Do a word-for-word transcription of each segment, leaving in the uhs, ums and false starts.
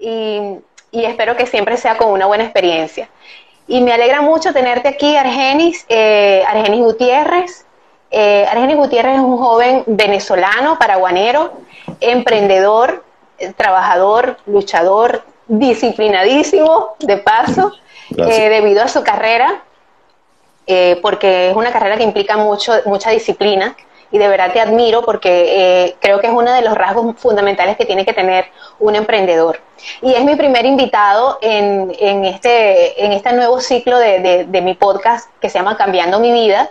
y, y espero que siempre sea con una buena experiencia. Y me alegra mucho tenerte aquí, Argenis, eh, Argenis Gutiérrez. Eh, Argenis Gutiérrez es un joven venezolano, paraguanero, emprendedor, eh, trabajador, luchador, disciplinadísimo, de paso, eh, debido a su carrera, eh, porque es una carrera que implica mucho, mucha disciplina, y de verdad te admiro porque eh, creo que es uno de los rasgos fundamentales que tiene que tener un emprendedor. Y es mi primer invitado en, en, este, en este nuevo ciclo de, de, de mi podcast que se llama Cambiando Mi Vida,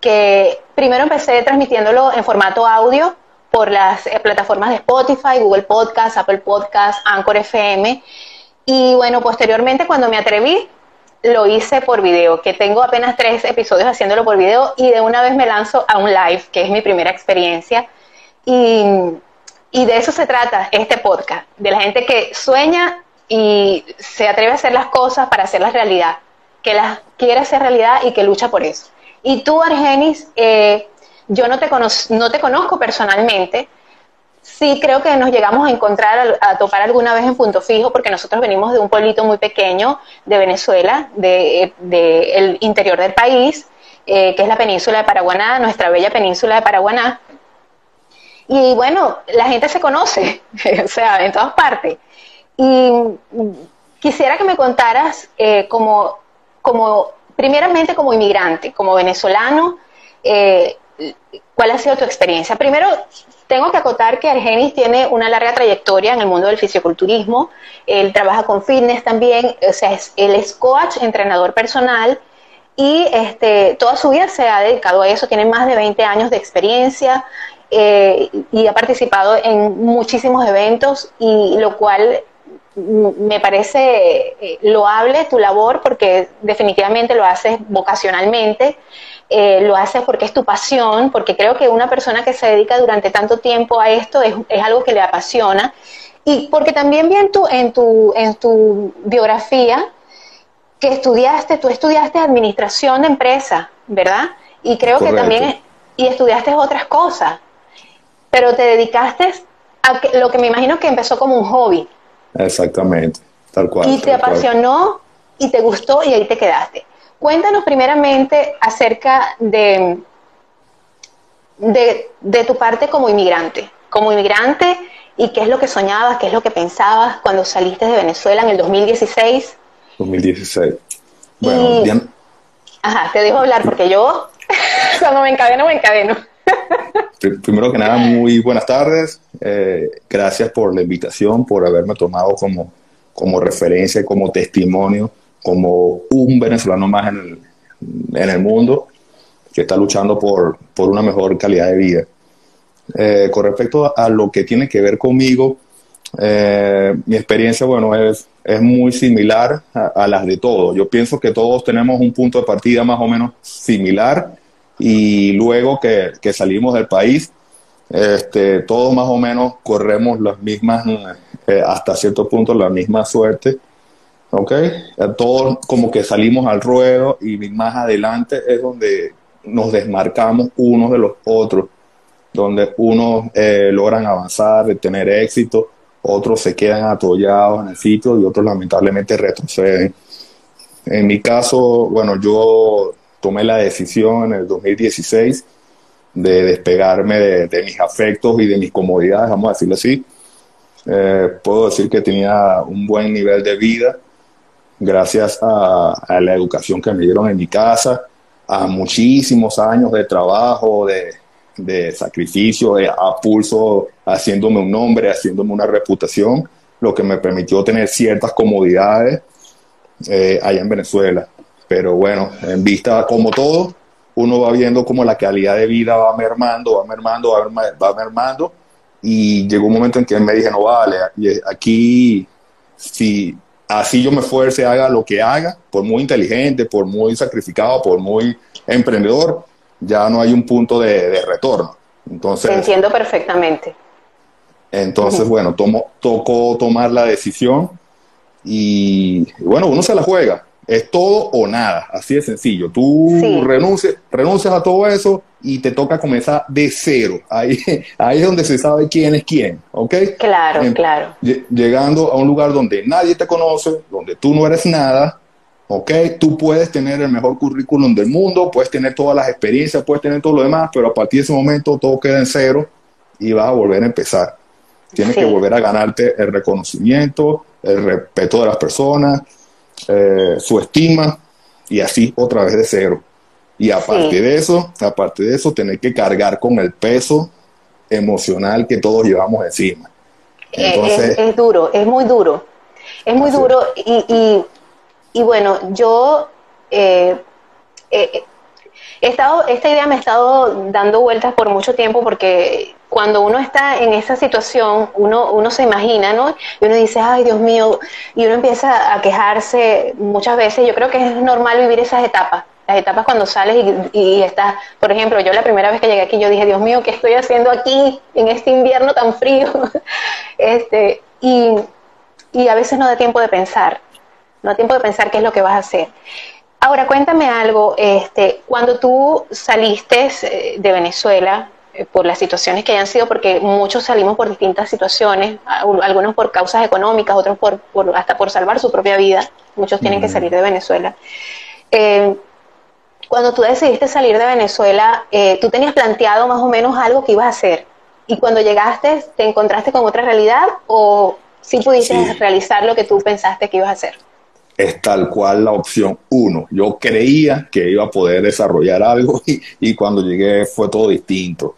que primero empecé transmitiéndolo en formato audio por las plataformas de Spotify, Google Podcast, Apple Podcast, Anchor F M, y bueno, posteriormente cuando me atreví, lo hice por video, que tengo apenas tres episodios haciéndolo por video, y de una vez me lanzo a un live, que es mi primera experiencia, y, y de eso se trata este podcast, de la gente que sueña y se atreve a hacer las cosas para hacerlas realidad, que las quiere hacer realidad y que lucha por eso. Y tú, Argenis, eh, yo no te, conoz- no te conozco personalmente, sí creo que nos llegamos a encontrar, a topar alguna vez en Punto Fijo, porque nosotros venimos de un pueblito muy pequeño de Venezuela, de, de el interior del país, eh, que es la península de Paraguaná, nuestra bella península de Paraguaná. Y bueno, la gente se conoce, o sea, en todas partes. Y quisiera que me contaras eh, como, como, primeramente como inmigrante, como venezolano, eh, ¿cuál ha sido tu experiencia? Primero, tengo que acotar que Argenis tiene una larga trayectoria en el mundo del fisiculturismo. Él trabaja con fitness también, o sea, es, él es coach, entrenador personal, y este, toda su vida se ha dedicado a eso. Tiene más de veinte años de experiencia eh, y ha participado en muchísimos eventos, y lo cual me parece loable tu labor, porque definitivamente lo haces vocacionalmente. Eh, lo haces porque es tu pasión, porque creo que una persona que se dedica durante tanto tiempo a esto es, es algo que le apasiona, y porque también vi en tu, en tu, en tu biografía que estudiaste, tú estudiaste administración de empresas, ¿verdad? Y creo Correcto. Que también, y estudiaste otras cosas, pero te dedicaste a que, lo que me imagino que empezó como un hobby. Exactamente, tal cual. Y te apasionó, cual. Y te gustó, y ahí te quedaste. Cuéntanos primeramente acerca de, de, de tu parte como inmigrante, como inmigrante y qué es lo que soñabas, qué es lo que pensabas cuando saliste de Venezuela en el dos mil dieciséis. dos mil dieciséis. Bueno, y, Diana. Ajá, te dejo hablar porque yo cuando me encadeno, me encadeno. Primero que nada, muy buenas tardes. Eh, gracias por la invitación, por haberme tomado como, como referencia, como testimonio, como un venezolano más en el, en el mundo que está luchando por, por una mejor calidad de vida. Eh, con respecto a, a lo que tiene que ver conmigo, eh, mi experiencia, bueno, es, es muy similar a, a las de todos. Yo pienso que todos tenemos un punto de partida más o menos similar, y luego que, que salimos del país, este, todos más o menos corremos las mismas, eh, hasta cierto punto, la misma suerte. Okay, todos como que salimos al ruedo, y más adelante es donde nos desmarcamos unos de los otros, donde unos eh, logran avanzar, tener éxito, otros se quedan atollados en el sitio y otros lamentablemente retroceden. En mi caso, bueno, yo tomé la decisión en el dos mil dieciséis de despegarme de, de mis afectos y de mis comodidades, vamos a decirlo así. Eh, puedo decir que tenía un buen nivel de vida, gracias a, a la educación que me dieron en mi casa, a muchísimos años de trabajo, de, de sacrificio, de, a pulso, haciéndome un nombre, haciéndome una reputación, lo que me permitió tener ciertas comodidades eh, allá en Venezuela. Pero bueno, en vista como todo, uno va viendo como la calidad de vida va mermando, va mermando, va mermando, va mermando, y llegó un momento en que me dije, no vale, aquí si... así yo me esfuerce, haga lo que haga, por muy inteligente, por muy sacrificado, por muy emprendedor, ya no hay un punto de, de retorno. Entonces, te entiendo perfectamente. Entonces, uh-huh. bueno, tomo, tocó tomar la decisión, y, y bueno, uno se la juega. Es todo o nada, así de sencillo. Tú sí. renuncias, renuncias a todo eso y te toca comenzar de cero. Ahí, ahí es donde se sabe quién es quién, ¿ok? Claro, eh, claro. Llegando a un lugar donde nadie te conoce, donde tú no eres nada, ¿ok? Tú puedes tener el mejor currículum del mundo, puedes tener todas las experiencias, puedes tener todo lo demás, pero a partir de ese momento todo queda en cero y vas a volver a empezar. Tienes sí. que volver a ganarte el reconocimiento, el respeto de las personas, Eh, su estima, y así otra vez de cero. Y aparte sí. de eso, aparte de eso, tener que cargar con el peso emocional que todos llevamos encima. Entonces, es, es duro, es muy duro. Es muy así. duro y, y, y bueno, yo eh, eh, he estado, esta idea me ha estado dando vueltas por mucho tiempo, porque cuando uno está en esa situación, uno, uno se imagina, ¿no? Y uno dice, ay, Dios mío, y uno empieza a quejarse muchas veces. Yo creo que es normal vivir esas etapas, las etapas cuando sales y, y estás, por ejemplo, yo la primera vez que llegué aquí, yo dije, Dios mío, ¿qué estoy haciendo aquí en este invierno tan frío? este y, y a veces no da tiempo de pensar, no da tiempo de pensar qué es lo que vas a hacer. Ahora, cuéntame algo, este, cuando tú saliste de Venezuela, por las situaciones que hayan sido, porque muchos salimos por distintas situaciones, algunos por causas económicas, otros por, por hasta por salvar su propia vida, muchos tienen mm. que salir de Venezuela. Eh, cuando tú decidiste salir de Venezuela, eh, tú tenías planteado más o menos algo que ibas a hacer, y cuando llegaste, ¿te encontraste con otra realidad o sí pudiste sí. realizar lo que tú pensaste que ibas a hacer? Es tal cual la opción uno. Yo creía que iba a poder desarrollar algo y, y cuando llegué fue todo distinto.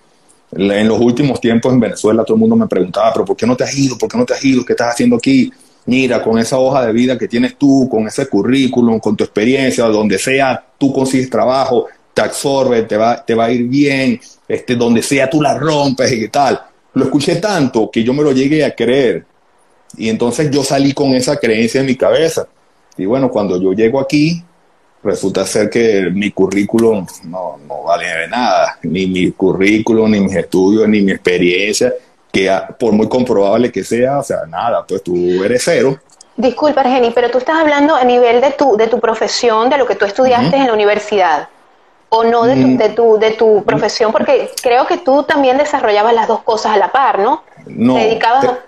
En los últimos tiempos en Venezuela todo el mundo me preguntaba, pero ¿por qué no te has ido? ¿Por qué no te has ido? ¿Qué estás haciendo aquí? Mira, con esa hoja de vida que tienes tú, con ese currículum, con tu experiencia, donde sea, tú consigues trabajo, te absorbes, te va, te va a ir bien, este, donde sea tú la rompes y qué tal. Lo escuché tanto que yo me lo llegué a creer. Y entonces yo salí con esa creencia en mi cabeza. Y bueno, cuando yo llego aquí, resulta ser que mi currículum no, no vale de nada, ni mi currículum, ni mis estudios, ni mi experiencia, que por muy comprobable que sea, o sea, nada, pues tú eres cero. Disculpa, Argenis, pero tú estás hablando a nivel de tu, de tu profesión, de lo que tú estudiaste uh-huh. en la universidad, o no de tu, de tu, de tu profesión, porque creo que tú también desarrollabas las dos cosas a la par, ¿no? No. Te dedicabas te... a...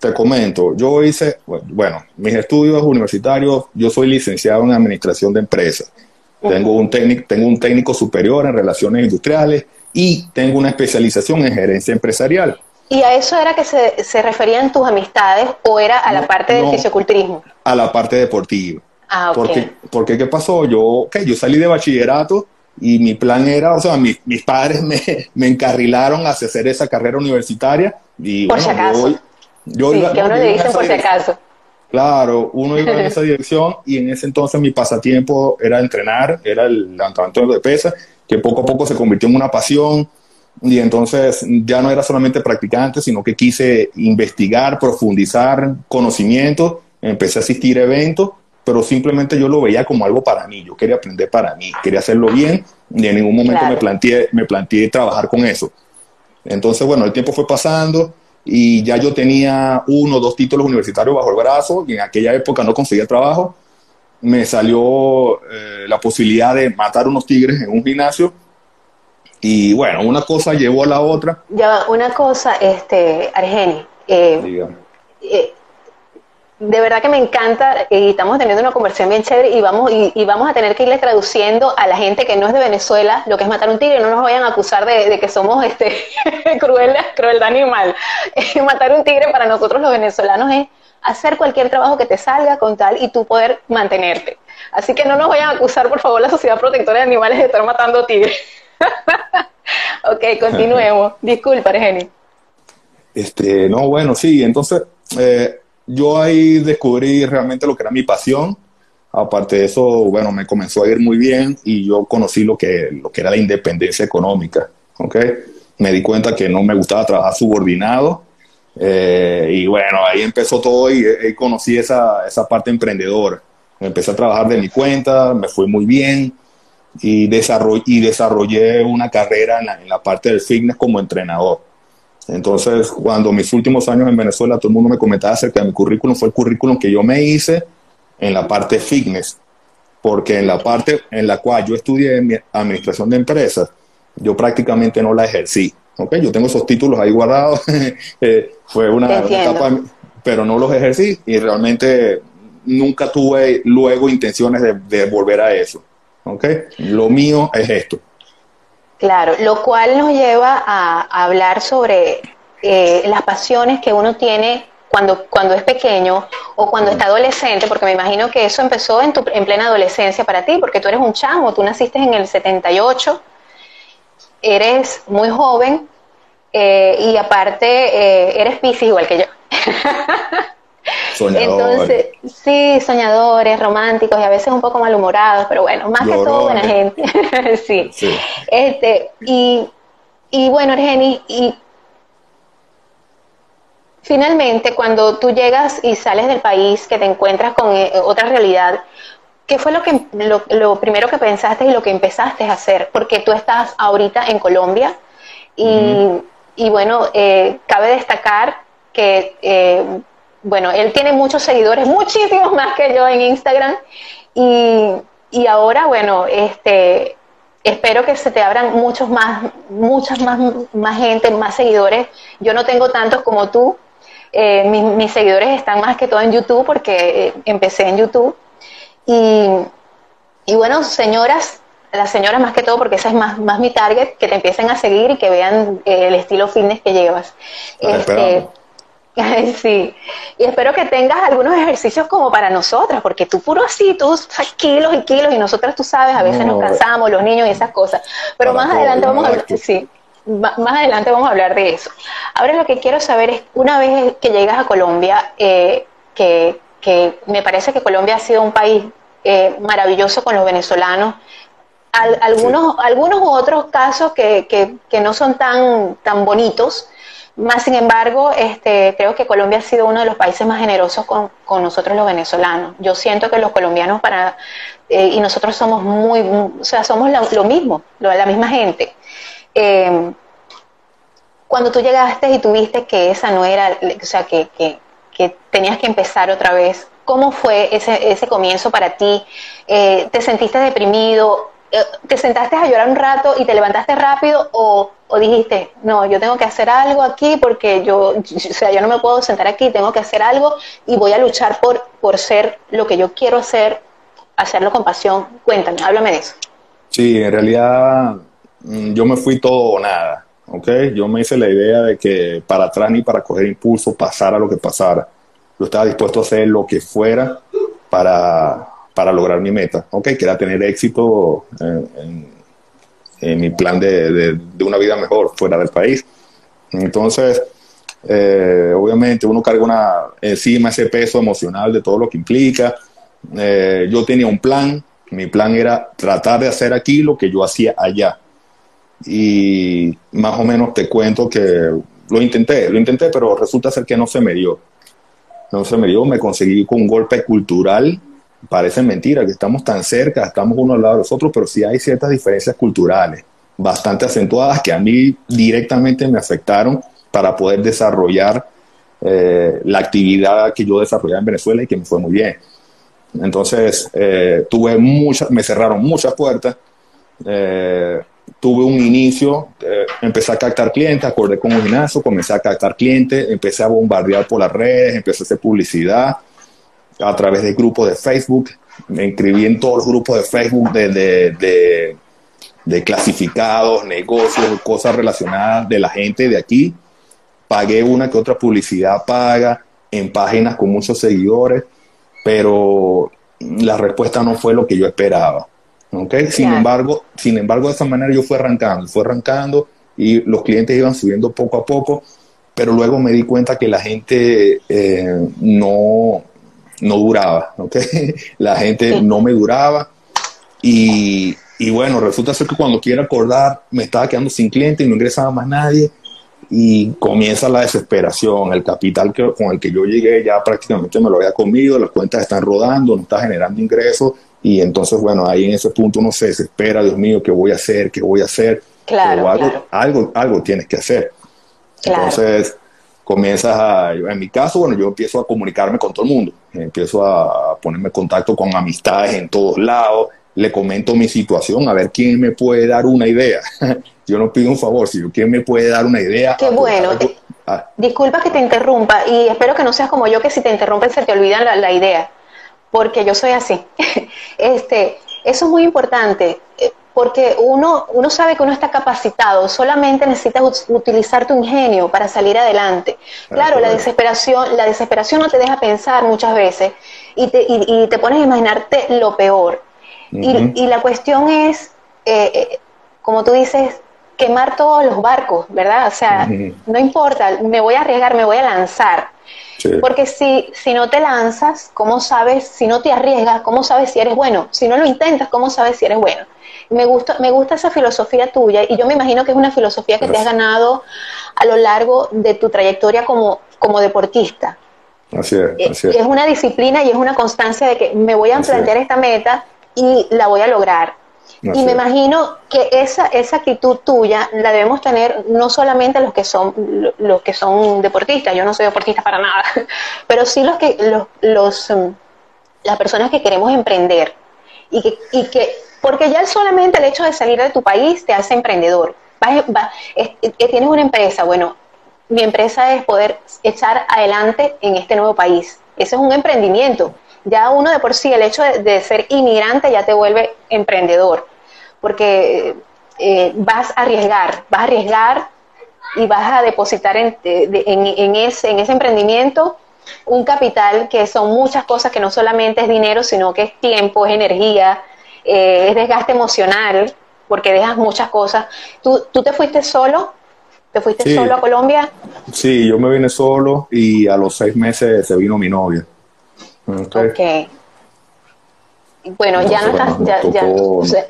Te comento, yo hice, bueno, mis estudios universitarios, yo soy licenciado en Administración de Empresas. Uh-huh. Tengo un técnico, tengo un técnico superior en Relaciones Industriales y tengo una especialización en Gerencia Empresarial. ¿Y a eso era que se, se referían tus amistades o era a no, la parte del no, fisioculturismo? A la parte deportiva. Ah, ok. Porque, porque ¿qué pasó? Yo, okay, yo salí de bachillerato y mi plan era, o sea, mi, mis padres me, me encarrilaron hacia hacer esa carrera universitaria. Y, Por bueno, si acaso. Yo, Yo sí, iba, que uno le dicen por si acaso. Claro, uno iba en esa dirección y en ese entonces mi pasatiempo era entrenar, era el levantamiento de pesas, que poco a poco se convirtió en una pasión y entonces ya no era solamente practicante, sino que quise investigar, profundizar conocimiento, empecé a asistir a eventos, pero simplemente yo lo veía como algo para mí, yo quería aprender para mí, quería hacerlo bien y en ningún momento claro. me planteé, me planteé trabajar con eso. Entonces, bueno, el tiempo fue pasando. Y ya yo tenía uno o dos títulos universitarios bajo el brazo, y en aquella época no conseguía trabajo. Me salió eh, la posibilidad de matar unos tigres en un gimnasio. Y bueno, una cosa llevó a la otra. Ya, una cosa, este, Argenis. Eh, eh, de verdad que me encanta, y estamos teniendo una conversación bien chévere, y vamos, y, y vamos a tener que irle traduciendo a la gente que no es de Venezuela lo que es matar un tigre. No nos vayan a acusar de, de que somos este cruel, crueldad animal. Matar un tigre para nosotros los venezolanos es hacer cualquier trabajo que te salga con tal y tú poder mantenerte. Así que no nos vayan a acusar, por favor, la Sociedad Protectora de Animales de estar matando tigres. Ok, continuemos. Disculpa, Argenis. Este, no, bueno, sí, entonces... Eh, Yo ahí descubrí realmente lo que era mi pasión. Aparte de eso, bueno, me comenzó a ir muy bien y yo conocí lo que, lo que era la independencia económica, ¿ok? Me di cuenta que no me gustaba trabajar subordinado eh, y bueno, ahí empezó todo y, y conocí esa, esa parte emprendedora. Empecé a trabajar de mi cuenta, me fue muy bien y desarrollé, y desarrollé una carrera en la, en la parte del fitness como entrenador. Entonces, cuando mis últimos años en Venezuela, todo el mundo me comentaba acerca de mi currículum, fue el currículum que yo me hice en la parte fitness. porque en la parte en la cual yo estudié mi administración de empresas, yo prácticamente no la ejercí. ¿Okay? Yo tengo esos títulos ahí guardados, eh, fue una, una etapa, pero no los ejercí y realmente nunca tuve luego intenciones de, de volver a eso. ¿Okay? Lo mío es esto. Claro, lo cual nos lleva a, a hablar sobre eh, las pasiones que uno tiene cuando cuando es pequeño o cuando está adolescente, porque me imagino que eso empezó en, tu, en plena adolescencia para ti, porque tú eres un chamo, tú naciste en el setenta y ocho, eres muy joven eh, y aparte eh, eres piscis igual que yo. Soñadores. Entonces, sí, soñadores, románticos y a veces un poco malhumorados, pero bueno, más Llorones. Que todo buena gente. Sí. Sí. Este, y, y bueno, Argenis, y finalmente cuando tú llegas y sales del país, que te encuentras con eh, otra realidad, ¿qué fue lo que lo, lo primero que pensaste y lo que empezaste a hacer? Porque tú estás ahorita en Colombia y, mm. y bueno, eh, cabe destacar que... Eh, Bueno, él tiene muchos seguidores, muchísimos más que yo en Instagram, y, y ahora, bueno, este, espero que se te abran muchos más, muchas más, más gente, más seguidores. Yo no tengo tantos como tú, eh, mis, mis seguidores están más que todo en YouTube, porque empecé en YouTube, y, y bueno, señoras, las señoras más que todo, porque esa es más, más mi target, que te empiecen a seguir y que vean eh, el estilo fitness que llevas. Ay, este, sí, y espero que tengas algunos ejercicios como para nosotras, porque tú puro así, tú sacas kilos y kilos, y nosotras, tú sabes, a veces no, nos cansamos, los niños y esas cosas, pero más adelante, vamos a hablar, sí, más adelante vamos a hablar de eso. Ahora lo que quiero saber es, una vez que llegas a Colombia, eh, que, que me parece que Colombia ha sido un país eh, maravilloso con los venezolanos, al, algunos, sí. algunos otros casos que, que, que no son tan, tan bonitos. Más sin embargo, este, creo que Colombia ha sido uno de los países más generosos con, con nosotros los venezolanos. Yo siento que los colombianos para eh, y nosotros somos muy, o sea, somos lo, lo mismo, lo, la misma gente. Eh, cuando tú llegaste y tuviste que esa no era, o sea, que, que, que tenías que empezar otra vez, ¿cómo fue ese, ese comienzo para ti? Eh, ¿te sentiste deprimido? ¿Te sentaste a llorar un rato y te levantaste rápido o, o dijiste, no, yo tengo que hacer algo aquí porque yo, o sea, yo no me puedo sentar aquí, tengo que hacer algo y voy a luchar por, por ser lo que yo quiero hacer, hacerlo con pasión? Cuéntame, háblame de eso. Sí, en realidad yo me fui todo o nada, ¿ok? Yo me hice la idea de que para atrás ni para coger impulso, pasara lo que pasara. Yo estaba dispuesto a hacer lo que fuera para... para lograr mi meta, ok, que era tener éxito en, en, en mi plan de, de, de una vida mejor fuera del país. Entonces, eh, obviamente uno carga una, encima ese peso emocional de todo lo que implica. Eh, yo tenía un plan, mi plan era tratar de hacer aquí lo que yo hacía allá. Y más o menos te cuento que lo intenté, lo intenté, pero resulta ser que no se me dio. No se me dio, me conseguí con un golpe cultural. Parece mentira que estamos tan cerca, estamos uno al lado de los otros, pero sí hay ciertas diferencias culturales bastante acentuadas que a mí directamente me afectaron para poder desarrollar eh, la actividad que yo desarrollaba en Venezuela y que me fue muy bien. Entonces, eh, tuve muchas, me cerraron muchas puertas, eh, tuve un inicio, eh, empecé a captar clientes, acordé con un gimnasio, comencé a captar clientes, empecé a bombardear por las redes, empecé a hacer publicidad a través de grupos de Facebook, me inscribí en todos los grupos de Facebook de, de, de, de clasificados, negocios, cosas relacionadas de la gente de aquí, pagué una que otra publicidad paga, en páginas con muchos seguidores, pero la respuesta no fue lo que yo esperaba, ¿okay? Sin embargo, sin embargo, de esa manera yo fui arrancando, fui arrancando y los clientes iban subiendo poco a poco, pero luego me di cuenta que la gente eh, no... no duraba, ¿ok? La gente no me duraba y, y bueno, resulta ser que cuando quiero acordar me estaba quedando sin cliente y no ingresaba más nadie y comienza la desesperación. El capital que, con el que yo llegué ya prácticamente me lo había comido, las cuentas están rodando, no está generando ingresos y entonces, bueno, ahí en ese punto uno se desespera, Dios mío, ¿qué voy a hacer? ¿Qué voy a hacer? Claro, algo, claro. Algo, algo tienes que hacer. Claro. Entonces... comienzas a, en mi caso, bueno, yo empiezo a comunicarme con todo el mundo, empiezo a ponerme en contacto con amistades en todos lados, le comento mi situación, a ver quién me puede dar una idea. Yo no pido un favor, sino quién me puede dar una idea. Qué bueno. Algo, a... Disculpa que te interrumpa, y espero que no seas como yo, que si te interrumpen se te olvida la, la idea, porque yo soy así. Este, eso es muy importante, porque uno, uno sabe que uno está capacitado, solamente necesitas utilizar tu ingenio para salir adelante. Claro, la desesperación, la desesperación no te deja pensar muchas veces y te, y, y te pones a imaginarte lo peor. Uh-huh. y, y la cuestión es, eh, eh, como tú dices, quemar todos los barcos, ¿verdad? O sea, uh-huh. no importa, me voy a arriesgar, me voy a lanzar. Sí. Porque si, si no te lanzas, ¿cómo sabes? Si no te arriesgas, ¿cómo sabes si eres bueno? Si no lo intentas, ¿cómo sabes si eres bueno? Me gusta, me gusta esa filosofía tuya, y yo me imagino que es una filosofía que Gracias. te has ganado a lo largo de tu trayectoria como, como deportista. Así es, así es. Es una disciplina y es una constancia de que me voy a así plantear es. esta meta y la voy a lograr. Así y me es. imagino que esa, esa actitud tuya la debemos tener no solamente los que son los que son deportistas, yo no soy deportista para nada, pero sí los que los, los las personas que queremos emprender y que, y que porque ya solamente el hecho de salir de tu país te hace emprendedor. Vas, vas, es, es, tienes una empresa, bueno, mi empresa es poder echar adelante en este nuevo país. Eso es un emprendimiento. Ya uno de por sí, el hecho de, de ser inmigrante ya te vuelve emprendedor, porque eh, vas a arriesgar, vas a arriesgar y vas a depositar en, de, en, en, ese, en ese emprendimiento un capital que son muchas cosas, que no solamente es dinero, sino que es tiempo, es energía, eh, es desgaste emocional, porque dejas muchas cosas. ¿Tú, tú te fuiste solo? ¿Te fuiste sí. solo a Colombia? Sí, yo me vine solo y a los seis meses se vino mi novia. Okay. ok. Bueno, no, ya no estás... Ya, ya, o sea,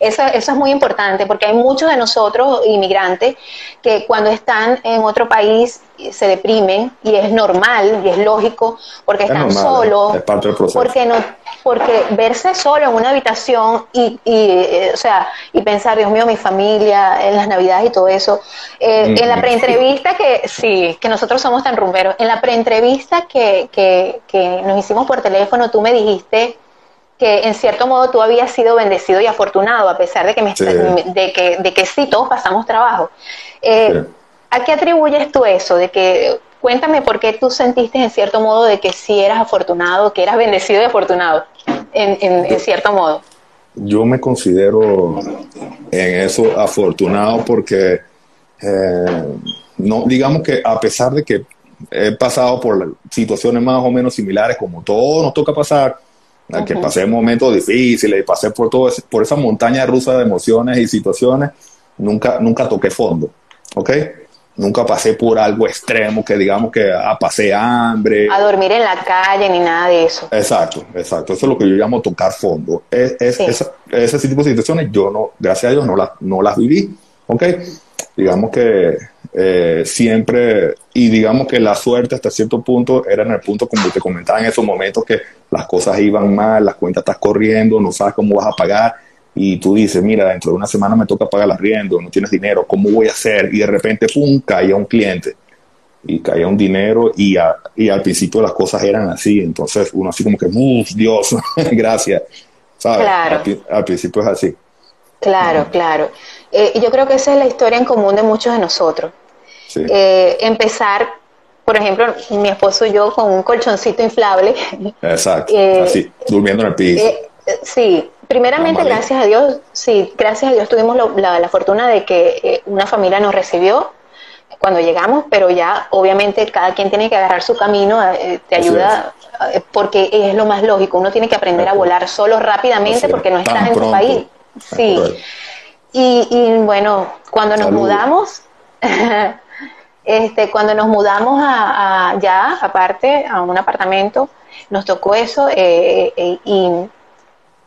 eso, eso es muy importante, porque hay muchos de nosotros, inmigrantes, que cuando están en otro país se deprimen, y es normal, y es lógico, porque es están normal, solos. Es parte del proceso. Porque, no, porque verse solo en una habitación y, y, o sea, y pensar, Dios mío, mi familia, en las navidades y todo eso. Eh, mm. En la preentrevista que, sí, que nosotros somos tan rumberos, en la preentrevista que, que, que nos hicimos por teléfono, tú me dijiste que en cierto modo tú habías sido bendecido y afortunado, a pesar de que, me sí. de que, de que sí, todos pasamos trabajo. Eh, sí. ¿A qué atribuyes tú eso? De que, cuéntame por qué tú sentiste en cierto modo de que sí eras afortunado, que eras bendecido y afortunado, en, en, en cierto modo. Yo me considero en eso afortunado porque, eh, no, digamos que a pesar de que he pasado por situaciones más o menos similares, como todos nos toca pasar, Uh-huh. que pasé momentos difíciles, pasé por todo ese, por esa montaña rusa de emociones y situaciones, nunca, nunca toqué fondo, ¿ok? Nunca pasé por algo extremo que digamos que ah, pasé hambre. A dormir en la calle ni nada de eso. Exacto, exacto. Eso es lo que yo llamo tocar fondo. Es, es, sí. esa, ese tipo de situaciones yo no, gracias a Dios, no las, no las viví, ¿ok? Digamos que eh, siempre, y digamos que la suerte hasta cierto punto era en el punto, como te comentaba, en esos momentos que las cosas iban mal, las cuentas estás corriendo, no sabes cómo vas a pagar, y tú dices, mira, dentro de una semana me toca pagar el arriendo, no tienes dinero, ¿cómo voy a hacer? Y de repente, pum, caía un cliente, y caía un dinero, y, a, y al principio las cosas eran así, entonces uno así como que, uff, Dios, gracias, ¿sabes? Claro. Al, al principio es así. Claro, no. claro. Eh, yo creo que esa es la historia en común de muchos de nosotros. Sí. Eh, empezar, por ejemplo, mi esposo y yo con un colchoncito inflable. Exacto, eh, así, durmiendo en el piso. Eh, sí, primeramente, no, gracias a Dios, sí, gracias a Dios tuvimos lo, la, la fortuna de que eh, una familia nos recibió cuando llegamos, pero ya obviamente cada quien tiene que agarrar su camino, eh, te ayuda, eh, porque es lo más lógico, uno tiene que aprender Exacto. a volar solo rápidamente Así porque no estás en tu país. Sí, y, y bueno, cuando nos Salud. mudamos, este, cuando nos mudamos a, a ya, aparte, a un apartamento, nos tocó eso, eh, eh, y,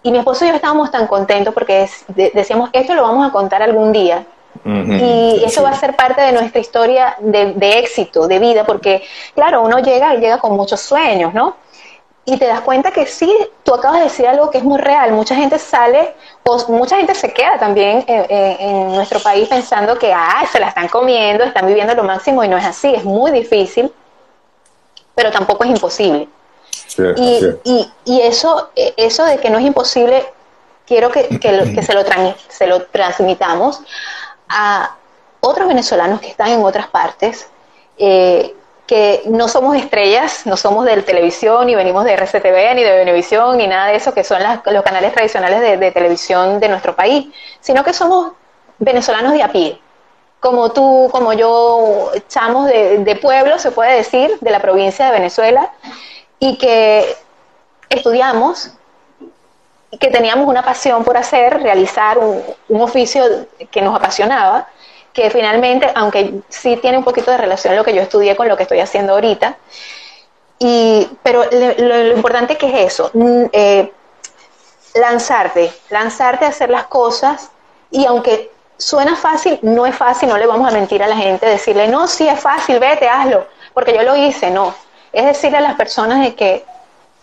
y mi esposo y yo estábamos tan contentos porque es, de, decíamos, esto lo vamos a contar algún día, uh-huh. y eso sí. va a ser parte de nuestra historia de, de éxito, de vida, porque claro, uno llega y llega con muchos sueños, ¿no? y te das cuenta que sí, tú acabas de decir algo que es muy real. Mucha gente sale, o mucha gente se queda también en, en, en nuestro país pensando que ah, se la están comiendo, están viviendo lo máximo, y no es así. Es muy difícil, pero tampoco es imposible. Sí, y, sí. y y eso eso de que no es imposible, quiero que, que, lo, que se, lo tran, se lo transmitamos a otros venezolanos que están en otras partes, eh, que no somos estrellas, no somos de televisión, ni venimos de R C T V, ni de Venevisión, ni nada de eso, que son las, los canales tradicionales de, de televisión de nuestro país, sino que somos venezolanos de a pie, como tú, como yo, chamos de, de pueblo, se puede decir, de la provincia de Venezuela, y que estudiamos, y que teníamos una pasión por hacer, realizar un, un oficio que nos apasionaba, que finalmente, aunque sí tiene un poquito de relación lo que yo estudié con lo que estoy haciendo ahorita, y, pero le, lo, lo importante que es eso, eh, lanzarte, lanzarte a hacer las cosas, y aunque suena fácil, no es fácil, no le vamos a mentir a la gente, decirle, no, sí es fácil, vete, hazlo, porque yo lo hice, no. Es decirle a las personas de que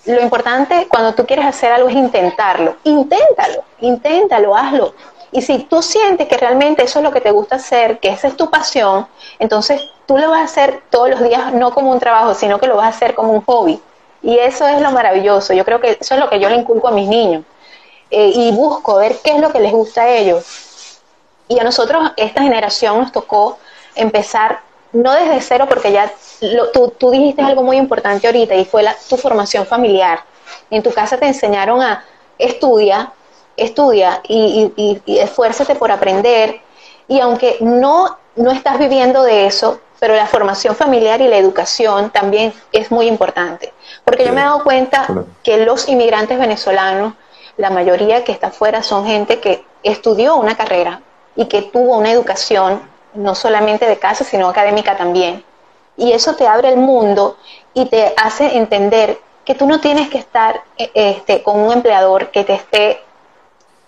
lo importante cuando tú quieres hacer algo es intentarlo, inténtalo, inténtalo, hazlo. Y si tú sientes que realmente eso es lo que te gusta hacer, que esa es tu pasión, entonces tú lo vas a hacer todos los días, no como un trabajo, sino que lo vas a hacer como un hobby. Y eso es lo maravilloso. Yo creo que eso es lo que yo le inculco a mis niños. Eh, y busco ver qué es lo que les gusta a ellos. Y a nosotros, esta generación, nos tocó empezar, no desde cero, porque ya lo, tú, tú dijiste algo muy importante ahorita, y fue la, tu formación familiar. En tu casa te enseñaron a estudiar, estudia y, y, y esfuérzate por aprender, y aunque no, no estás viviendo de eso, pero la formación familiar y la educación también es muy importante, porque sí. Yo me he dado cuenta sí. que los inmigrantes venezolanos, la mayoría que está afuera, son gente que estudió una carrera y que tuvo una educación no solamente de casa, sino académica también, y eso te abre el mundo y te hace entender que tú no tienes que estar este, con un empleador que te esté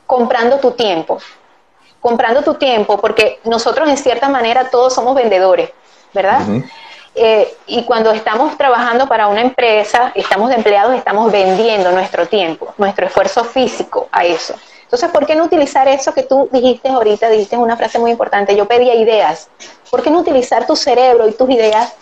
comprando tu tiempo, comprando tu tiempo, porque nosotros en cierta manera todos somos vendedores, ¿verdad? Uh-huh. eh, y cuando estamos trabajando para una empresa, estamos de empleados, estamos vendiendo nuestro tiempo, nuestro esfuerzo físico a eso. Entonces, ¿por qué no utilizar eso que tú dijiste ahorita? Dijiste una frase muy importante, yo pedía ideas. ¿Por qué no utilizar tu cerebro y tus ideas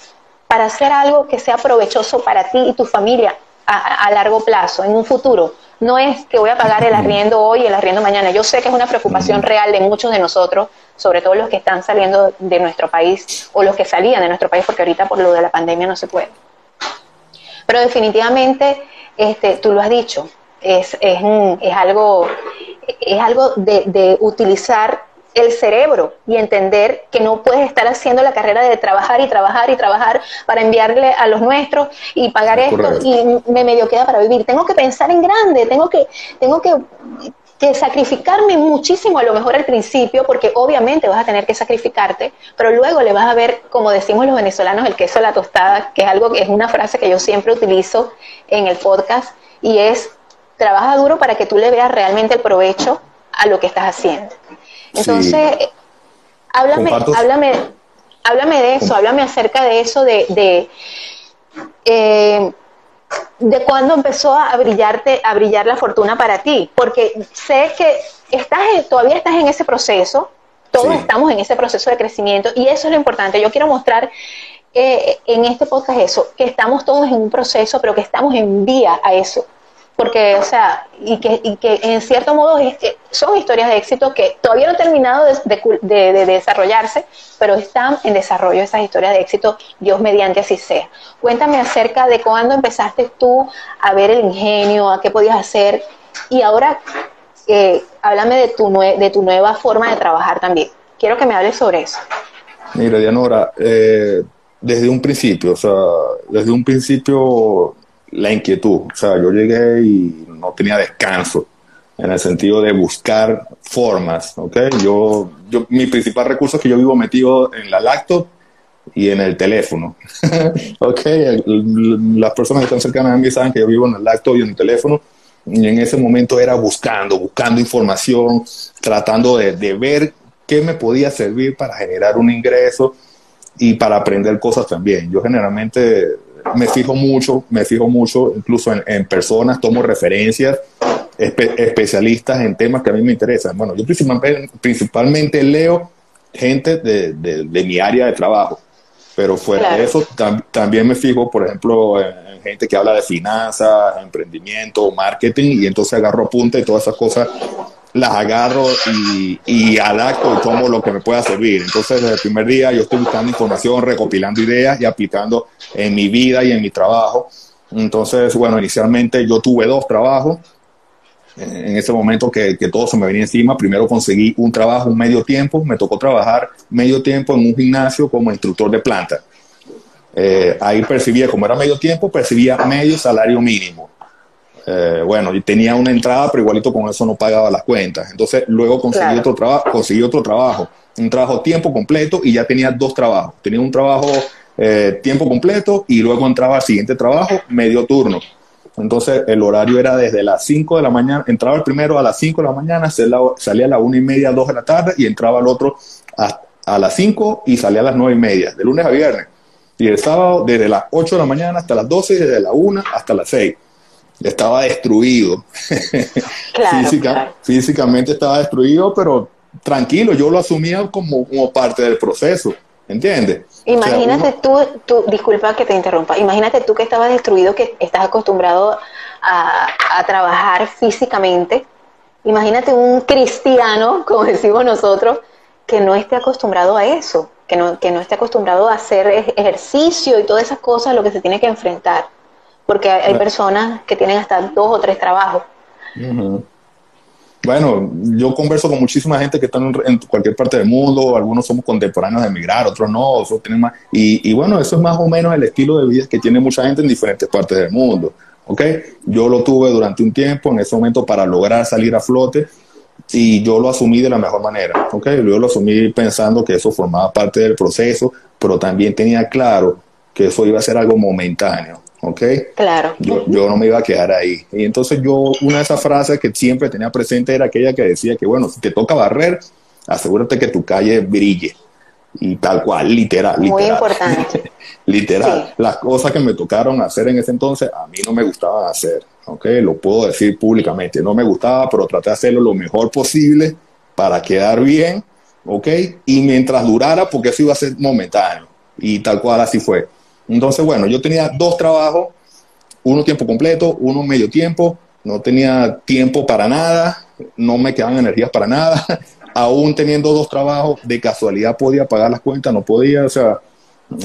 para hacer algo que sea provechoso para ti y tu familia a, a largo plazo, en un futuro? No es que voy a pagar el arriendo hoy y el arriendo mañana. Yo sé que es una preocupación real de muchos de nosotros, sobre todo los que están saliendo de nuestro país o los que salían de nuestro país, porque ahorita por lo de la pandemia no se puede. Pero definitivamente, este, tú lo has dicho, es, es, es algo, es algo de, de utilizar el cerebro y entender que no puedes estar haciendo la carrera de trabajar y trabajar y trabajar para enviarle a los nuestros y pagar esto y me medio queda para vivir. Tengo que pensar en grande, tengo que tengo que, que sacrificarme muchísimo, a lo mejor al principio, porque obviamente vas a tener que sacrificarte, pero luego le vas a ver, como decimos los venezolanos, el queso a la tostada, que es algo que es una frase que yo siempre utilizo en el podcast, y es trabaja duro para que tú le veas realmente el provecho a lo que estás haciendo. Entonces, sí. háblame, háblame, háblame de eso, háblame acerca de eso, de de, eh, de cuándo empezó a brillarte, a brillar la fortuna para ti, porque sé que estás todavía estás en ese proceso, todos sí. estamos en ese proceso de crecimiento, y eso es lo importante. Yo quiero mostrar eh, en este podcast eso, que estamos todos en un proceso, pero que estamos en vía a eso. Porque, o sea, y que, y que en cierto modo es que son historias de éxito que todavía no han terminado de, de, de, de desarrollarse, pero están en desarrollo esas historias de éxito, Dios mediante así sea. Cuéntame acerca de cuándo empezaste tú a ver el ingenio, a qué podías hacer, y ahora eh, háblame de tu, nue- de tu nueva forma de trabajar también. Quiero que me hables sobre eso. Mira, Dianora, eh, desde un principio, o sea, desde un principio... la inquietud, o sea, yo llegué y no tenía descanso en el sentido de buscar formas, ¿ok? Yo, yo mi principal recurso es que yo vivo metido en la laptop y en el teléfono, ¿ok? Las personas que están cercanas a mí saben que yo vivo en el laptop y en el teléfono, y en ese momento era buscando, buscando información, tratando de, de ver qué me podía servir para generar un ingreso y para aprender cosas también. Yo generalmente... me fijo mucho, me fijo mucho incluso en, en personas, tomo referencias, espe- especialistas en temas que a mí me interesan. Bueno, yo principalmente, principalmente leo gente de, de, de mi área de trabajo, pero fuera claro. de eso tam- también me fijo, por ejemplo, en, en gente que habla de finanzas, emprendimiento, marketing, y entonces agarro apuntes y todas esas cosas las agarro y, y adapto y tomo lo que me pueda servir. Entonces, desde el primer día yo estoy buscando información, recopilando ideas y aplicando en mi vida y en mi trabajo. Entonces, bueno, inicialmente yo tuve dos trabajos. En ese momento que, que todo se me venía encima, primero conseguí un trabajo, un medio tiempo. Me tocó trabajar medio tiempo en un gimnasio como instructor de planta. Eh, ahí percibía, como era medio tiempo, percibía medio salario mínimo. Eh, bueno, y tenía una entrada, pero igualito con eso no pagaba las cuentas. Entonces, luego conseguí, claro. otro traba- conseguí otro trabajo, un trabajo tiempo completo, y ya tenía dos trabajos. Tenía un trabajo eh, tiempo completo y luego entraba al siguiente trabajo, medio turno. Entonces, el horario era desde las cinco de la mañana, entraba el primero a las cinco de la mañana, salía a las una y media, dos de la tarde, y entraba el otro a, a las cinco y salía a las nueve y media, de lunes a viernes. Y el sábado, desde las ocho de la mañana hasta las doce, y desde la una hasta las seis. Estaba destruido. Claro, Física, claro. Físicamente estaba destruido, pero tranquilo, yo lo asumía como, como parte del proceso, ¿entiendes? Imagínate, o sea, uno... tú, tú, disculpa que te interrumpa, imagínate tú que estabas destruido, que estás acostumbrado a, a trabajar físicamente. Imagínate un cristiano, como decimos nosotros, que no esté acostumbrado a eso, que no, que no esté acostumbrado a hacer ejercicio y todas esas cosas a lo que se tiene que enfrentar. Porque hay personas que tienen hasta dos o tres trabajos. Uh-huh. Bueno, yo converso con muchísima gente que están en cualquier parte del mundo, algunos somos contemporáneos de emigrar, otros no, otros tienen más. Y, y bueno, eso es más o menos el estilo de vida que tiene mucha gente en diferentes partes del mundo, ¿ok? Yo lo tuve durante un tiempo, en ese momento, para lograr salir a flote, y yo lo asumí de la mejor manera, ¿ok? Yo lo asumí pensando que eso formaba parte del proceso, pero también tenía claro que eso iba a ser algo momentáneo. ¿Ok? Claro. Yo, yo no me iba a quedar ahí. Y entonces yo, una de esas frases que siempre tenía presente era aquella que decía que, bueno, si te toca barrer, asegúrate que tu calle brille. Y tal cual, literal. Muy literal. Importante. Literal. Sí. Las cosas que me tocaron hacer en ese entonces, a mí no me gustaban hacer. ¿Ok? Lo puedo decir públicamente. No me gustaba, pero traté de hacerlo lo mejor posible para quedar bien. ¿Ok? Y mientras durara, porque eso iba a ser momentáneo. Y tal cual así fue. Entonces, bueno, yo tenía dos trabajos, uno tiempo completo, uno medio tiempo, no tenía tiempo para nada, no me quedaban energías para nada, aún teniendo dos trabajos, de casualidad podía pagar las cuentas, no podía, o sea,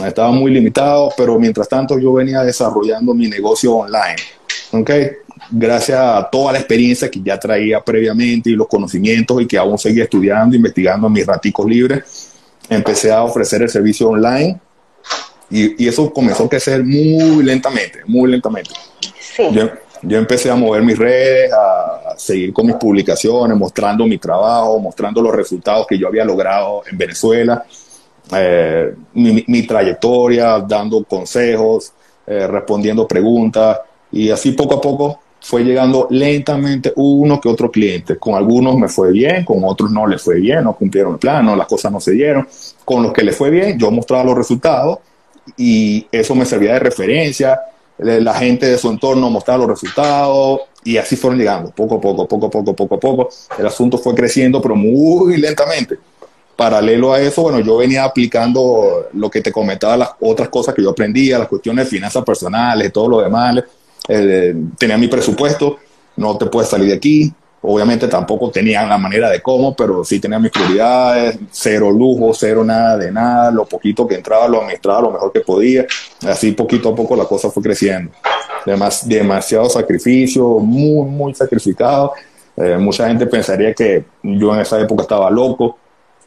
estaba muy limitado, pero mientras tanto yo venía desarrollando mi negocio online, ¿ok? Gracias a toda la experiencia que ya traía previamente y los conocimientos y que aún seguía estudiando, investigando en mis raticos libres, empecé a ofrecer el servicio online. Y, y eso comenzó a crecer muy lentamente, muy lentamente. Sí. Yo, yo empecé a mover mis redes, a seguir con mis publicaciones, mostrando mi trabajo, mostrando los resultados que yo había logrado en Venezuela, eh, mi, mi trayectoria, dando consejos, eh, respondiendo preguntas. Y así poco a poco fue llegando lentamente uno que otro cliente. Con algunos me fue bien, con otros no les fue bien, no cumplieron el plan, no, las cosas no se dieron. Con los que les fue bien, yo mostraba los resultados. Y eso me servía de referencia, la gente de su entorno mostraba los resultados y así fueron llegando, poco a poco, poco a poco, poco a poco. El asunto fue creciendo, pero muy lentamente. Paralelo a eso, bueno, yo venía aplicando lo que te comentaba, las otras cosas que yo aprendía, las cuestiones de finanzas personales, todo lo demás. Eh, tenía mi presupuesto, no te puedes salir de aquí. Obviamente tampoco tenía la manera de cómo, pero sí tenía mis prioridades, cero lujo, cero nada de nada, lo poquito que entraba lo administraba lo mejor que podía, así poquito a poco la cosa fue creciendo. Demas, demasiado sacrificio, muy, muy sacrificado. Eh, mucha gente pensaría que yo en esa época estaba loco,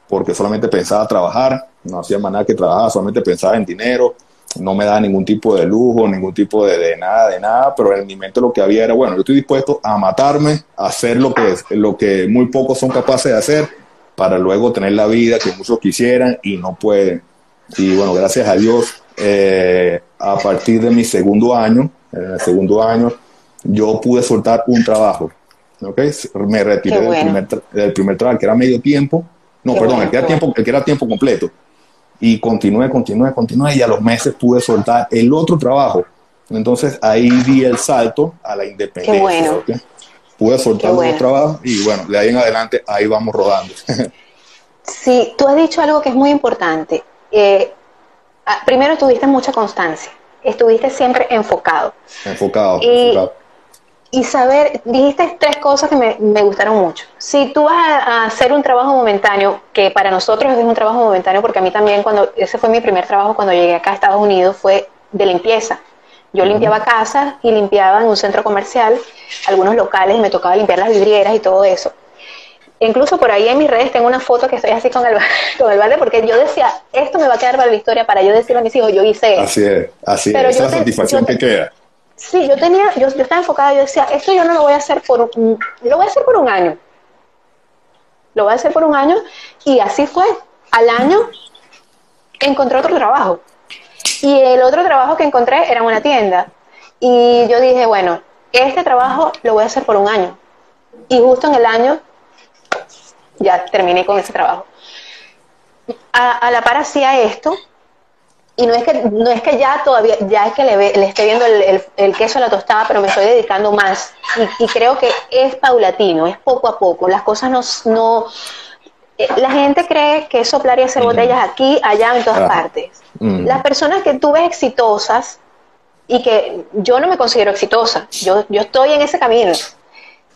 porque solamente pensaba trabajar, no hacía más nada que trabajar, solamente pensaba en dinero, no me daba ningún tipo de lujo, ningún tipo de, de nada, de nada, pero en mi mente lo que había era, bueno, yo estoy dispuesto a matarme, a hacer lo que, lo que muy pocos son capaces de hacer, para luego tener la vida que muchos quisieran y no pueden. Y bueno, gracias a Dios, eh, a partir de mi segundo año, en el segundo año, yo pude soltar un trabajo, ¿ok? Me retiré bueno. del primer, tra- del primer trabajo, que era medio tiempo, no, Qué perdón, bueno. el, que era tiempo, el que era tiempo completo. y continué, continué, continué, y a los meses pude soltar el otro trabajo. Entonces ahí di el salto a la independencia. Qué bueno. ¿Okay? Pude soltar los bueno. trabajos y bueno, de ahí en adelante ahí vamos rodando. Sí, tú has dicho algo que es muy importante. Eh, primero, tuviste mucha constancia, estuviste siempre enfocado. Enfocado, y, enfocado. Y saber, dijiste tres cosas que me, me gustaron mucho. Si tú vas a, a hacer un trabajo momentáneo, que para nosotros es un trabajo momentáneo, porque a mí también, cuando ese fue mi primer trabajo cuando llegué acá a Estados Unidos, fue de limpieza. Yo limpiaba casas y limpiaba en un centro comercial, algunos locales, y me tocaba limpiar las vidrieras y todo eso. Incluso por ahí en mis redes tengo una foto que estoy así con el, con el balde, porque yo decía, esto me va a quedar para la historia, para yo decirle a mis hijos, yo hice eso. Así es, así es, esa satisfacción que queda. Sí, yo tenía, yo, yo estaba enfocada, yo decía, esto yo no lo voy a hacer por un, lo voy a hacer por un año. Lo voy a hacer por un año, y así fue. Al año encontré otro trabajo. Y el otro trabajo que encontré era en una tienda. Y yo dije, bueno, este trabajo lo voy a hacer por un año. Y justo en el año ya terminé con ese trabajo. A, a la par hacía esto. Y no es que, no es que ya todavía, ya es que le, ve, le esté viendo el, el, el queso a la tostada, pero me estoy dedicando más. Y, y creo que es paulatino, es poco a poco. Las cosas no... no la gente cree que es soplar y hacer botellas aquí, allá, en todas ah. partes. Mm. Las personas que tú ves exitosas, y que yo no me considero exitosa, yo, yo estoy en ese camino,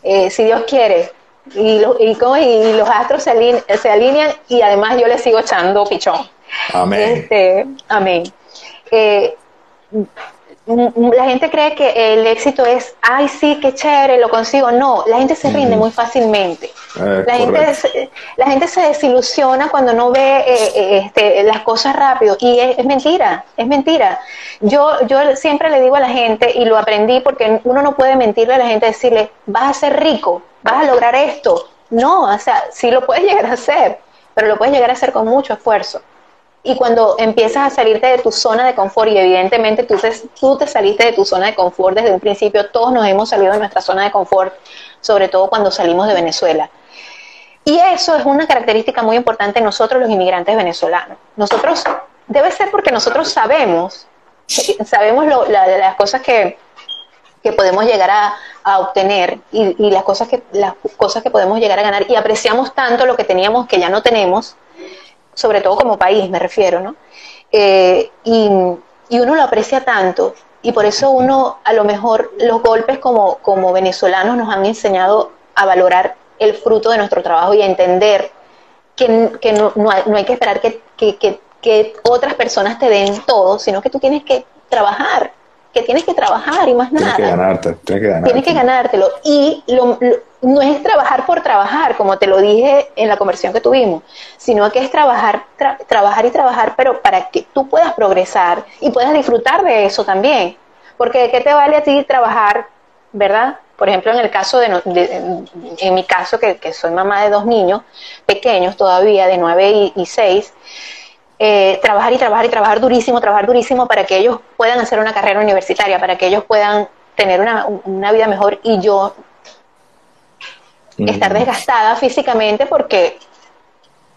eh, si Dios quiere, y, lo, y, como, y los astros se, aline, se alinean, y además yo le sigo echando pichón. Amén. Este, amén. Eh, la gente cree que el éxito es, ay sí, qué chévere, lo consigo. No, la gente se rinde uh-huh. muy fácilmente. Eh, la, gente se, la gente se desilusiona cuando no ve eh, este, las cosas rápido, y es, es mentira, es mentira. Yo, yo siempre le digo a la gente, y lo aprendí porque uno no puede mentirle a la gente, decirle, vas a ser rico, vas a lograr esto. No, o sea, sí lo puedes llegar a hacer, pero lo puedes llegar a hacer con mucho esfuerzo. Y cuando empiezas a salirte de tu zona de confort, y evidentemente tú te, tú te saliste de tu zona de confort desde un principio, todos nos hemos salido de nuestra zona de confort, sobre todo cuando salimos de Venezuela. Y eso es una característica muy importante en nosotros los inmigrantes venezolanos. Nosotros, debe ser porque nosotros sabemos, sabemos lo, la, las cosas que, que podemos llegar a, a obtener, y, y las, cosas que, las cosas que podemos llegar a ganar, y apreciamos tanto lo que teníamos que ya no tenemos, sobre todo como país, me refiero, ¿no? Eh, y, y uno lo aprecia tanto, y por eso uno, a lo mejor, los golpes como, como venezolanos nos han enseñado a valorar el fruto de nuestro trabajo, y a entender que, que no, no, hay, no hay que esperar que, que, que, que otras personas te den todo, sino que tú tienes que trabajar, que tienes que trabajar y más nada. Tienes que ganarte, tienes que ganarte. Tienes que ganártelo, y lo... lo no es trabajar por trabajar, como te lo dije en la conversación que tuvimos, sino que es trabajar, tra- trabajar y trabajar, pero para que tú puedas progresar y puedas disfrutar de eso también. Porque ¿de qué te vale a ti trabajar, verdad? Por ejemplo, en el caso de, no, de en, en mi caso, que, que soy mamá de dos niños pequeños todavía, de nueve y seis, eh, trabajar y trabajar y trabajar durísimo, trabajar durísimo para que ellos puedan hacer una carrera universitaria, para que ellos puedan tener una, una vida mejor, y yo estar desgastada físicamente porque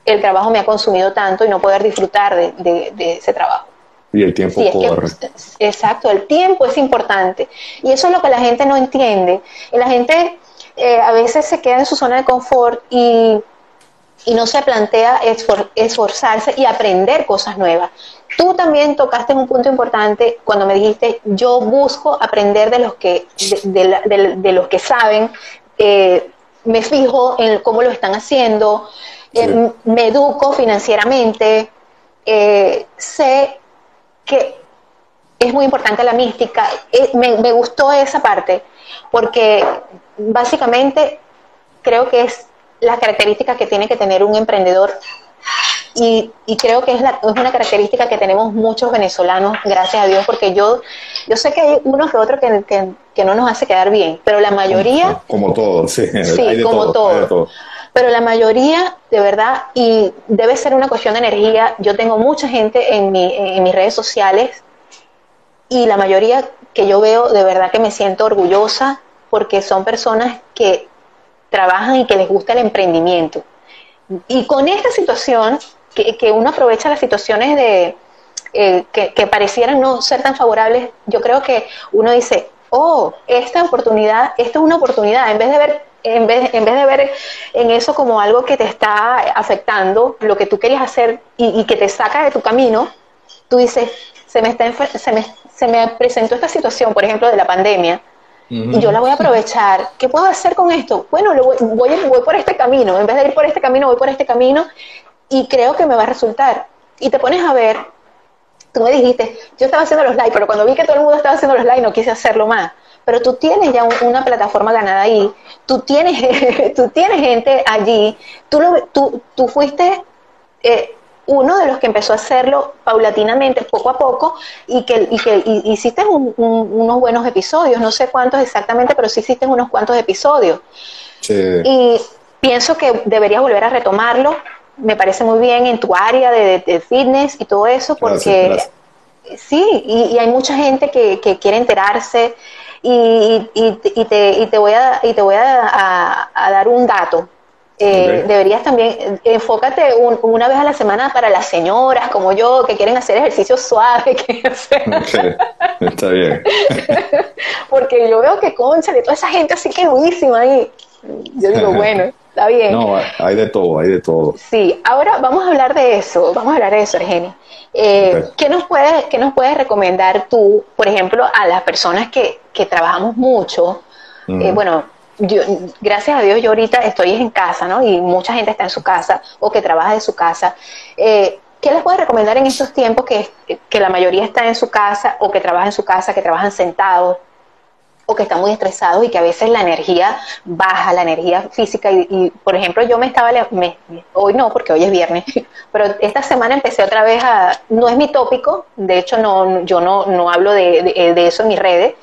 el trabajo me ha consumido tanto, y no poder disfrutar de, de, de ese trabajo. Y el tiempo sí, corre. Es que, exacto, el tiempo es importante. Y eso es lo que la gente no entiende. La gente eh, a veces se queda en su zona de confort y, y no se plantea esfor, esforzarse y aprender cosas nuevas. Tú también tocaste un punto importante cuando me dijiste, yo busco aprender de los que, de, de, la, de, de los que saben, eh, me fijo en cómo lo están haciendo, sí. eh, me educo financieramente, eh, sé que es muy importante la mística, eh, me, me gustó esa parte, porque básicamente creo que es la característica que tiene que tener un emprendedor, y, y creo que es, la, es una característica que tenemos muchos venezolanos, gracias a Dios, porque yo yo sé que hay unos que otros que, que, que no nos hace quedar bien, pero la mayoría... Como todos, sí, sí hay de como todo, todo. Hay de todo. Pero la mayoría, de verdad, y debe ser una cuestión de energía, yo tengo mucha gente en, mi, en mis redes sociales, y la mayoría que yo veo, de verdad que me siento orgullosa, porque son personas que trabajan y que les gusta el emprendimiento. Y con esta situación que, que uno aprovecha las situaciones de eh, que, que parecieran no ser tan favorables. Yo creo que uno dice, oh, esta oportunidad, esto es una oportunidad, en vez de ver, en vez, en vez de ver en eso como algo que te está afectando, lo que tú querías hacer y, y que te saca de tu camino, tú dices, se me, está, se me, se me presentó esta situación, por ejemplo, de la pandemia, y yo la voy a aprovechar. ¿Qué puedo hacer con esto? Bueno, lo voy, voy, voy por este camino. En vez de ir por este camino, voy por este camino y creo que me va a resultar. Y te pones a ver, tú me dijiste, yo estaba haciendo los live, pero cuando vi que todo el mundo estaba haciendo los live, no quise hacerlo más. Pero tú tienes ya un, una plataforma ganada ahí, tú tienes, tú tienes gente allí, tú, lo, tú, tú fuiste... Eh, uno de los que empezó a hacerlo paulatinamente, poco a poco, y que, y que y, hiciste un, un, unos buenos episodios, no sé cuántos exactamente, pero sí hiciste unos cuantos episodios. Sí. Y pienso que deberías volver a retomarlo, me parece muy bien, en tu área de, de, de fitness y todo eso, porque gracias, gracias. sí, y, y hay mucha gente que, que quiere enterarse, y, y, y, te, y te voy, a, y te voy a, a, a dar un dato. Eh, okay. Deberías también, enfócate un, una vez a la semana para las señoras como yo, que quieren hacer ejercicio suave, que, o sea, okay. Está bien. Porque yo veo que, concha, de toda esa gente así que es buenísima ahí. Yo digo, bueno, está bien. No, hay de todo, hay de todo. Sí, ahora vamos a hablar de eso, vamos a hablar de eso, Argenis. Eh, okay. ¿qué, nos puedes, ¿Qué nos puedes recomendar tú, por ejemplo, a las personas que, que trabajamos mucho? Mm. Eh, bueno, Yo, gracias a Dios yo ahorita estoy en casa, ¿no? Y mucha gente está en su casa o que trabaja de su casa. Eh, ¿Qué les puedes recomendar en estos tiempos que, que la mayoría está en su casa o que trabaja en su casa, que trabajan sentados o que están muy estresados y que a veces la energía baja, la energía física? Y, y por ejemplo, yo me estaba... Me, hoy no, porque hoy es viernes, pero esta semana empecé otra vez a... No es mi tópico, de hecho no, yo no, no hablo de, de, de eso en mis redes,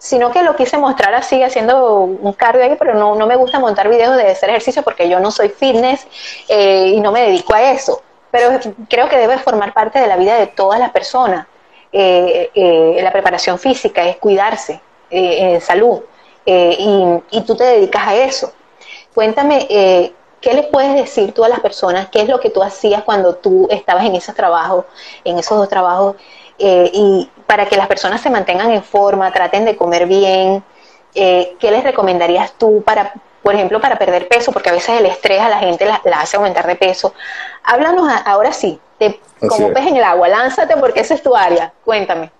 sino que lo quise mostrar así, haciendo un cardio ahí, pero no, no me gusta montar videos de hacer ejercicio porque yo no soy fitness eh, y no me dedico a eso. Pero creo que debe formar parte de la vida de todas las personas. Eh, eh, la preparación física es cuidarse, eh, eh, salud, eh, y, y tú te dedicas a eso. Cuéntame, eh, ¿qué les puedes decir tú a las personas? ¿Qué es lo que tú hacías cuando tú estabas en esos trabajos, en esos dos trabajos? Eh, y para que las personas se mantengan en forma, traten de comer bien, eh, ¿qué les recomendarías tú para, por ejemplo, para perder peso? Porque a veces el estrés a la gente la, la hace aumentar de peso. Háblanos a, ahora sí, de, como pez en el agua, lánzate porque esa es tu área, cuéntame.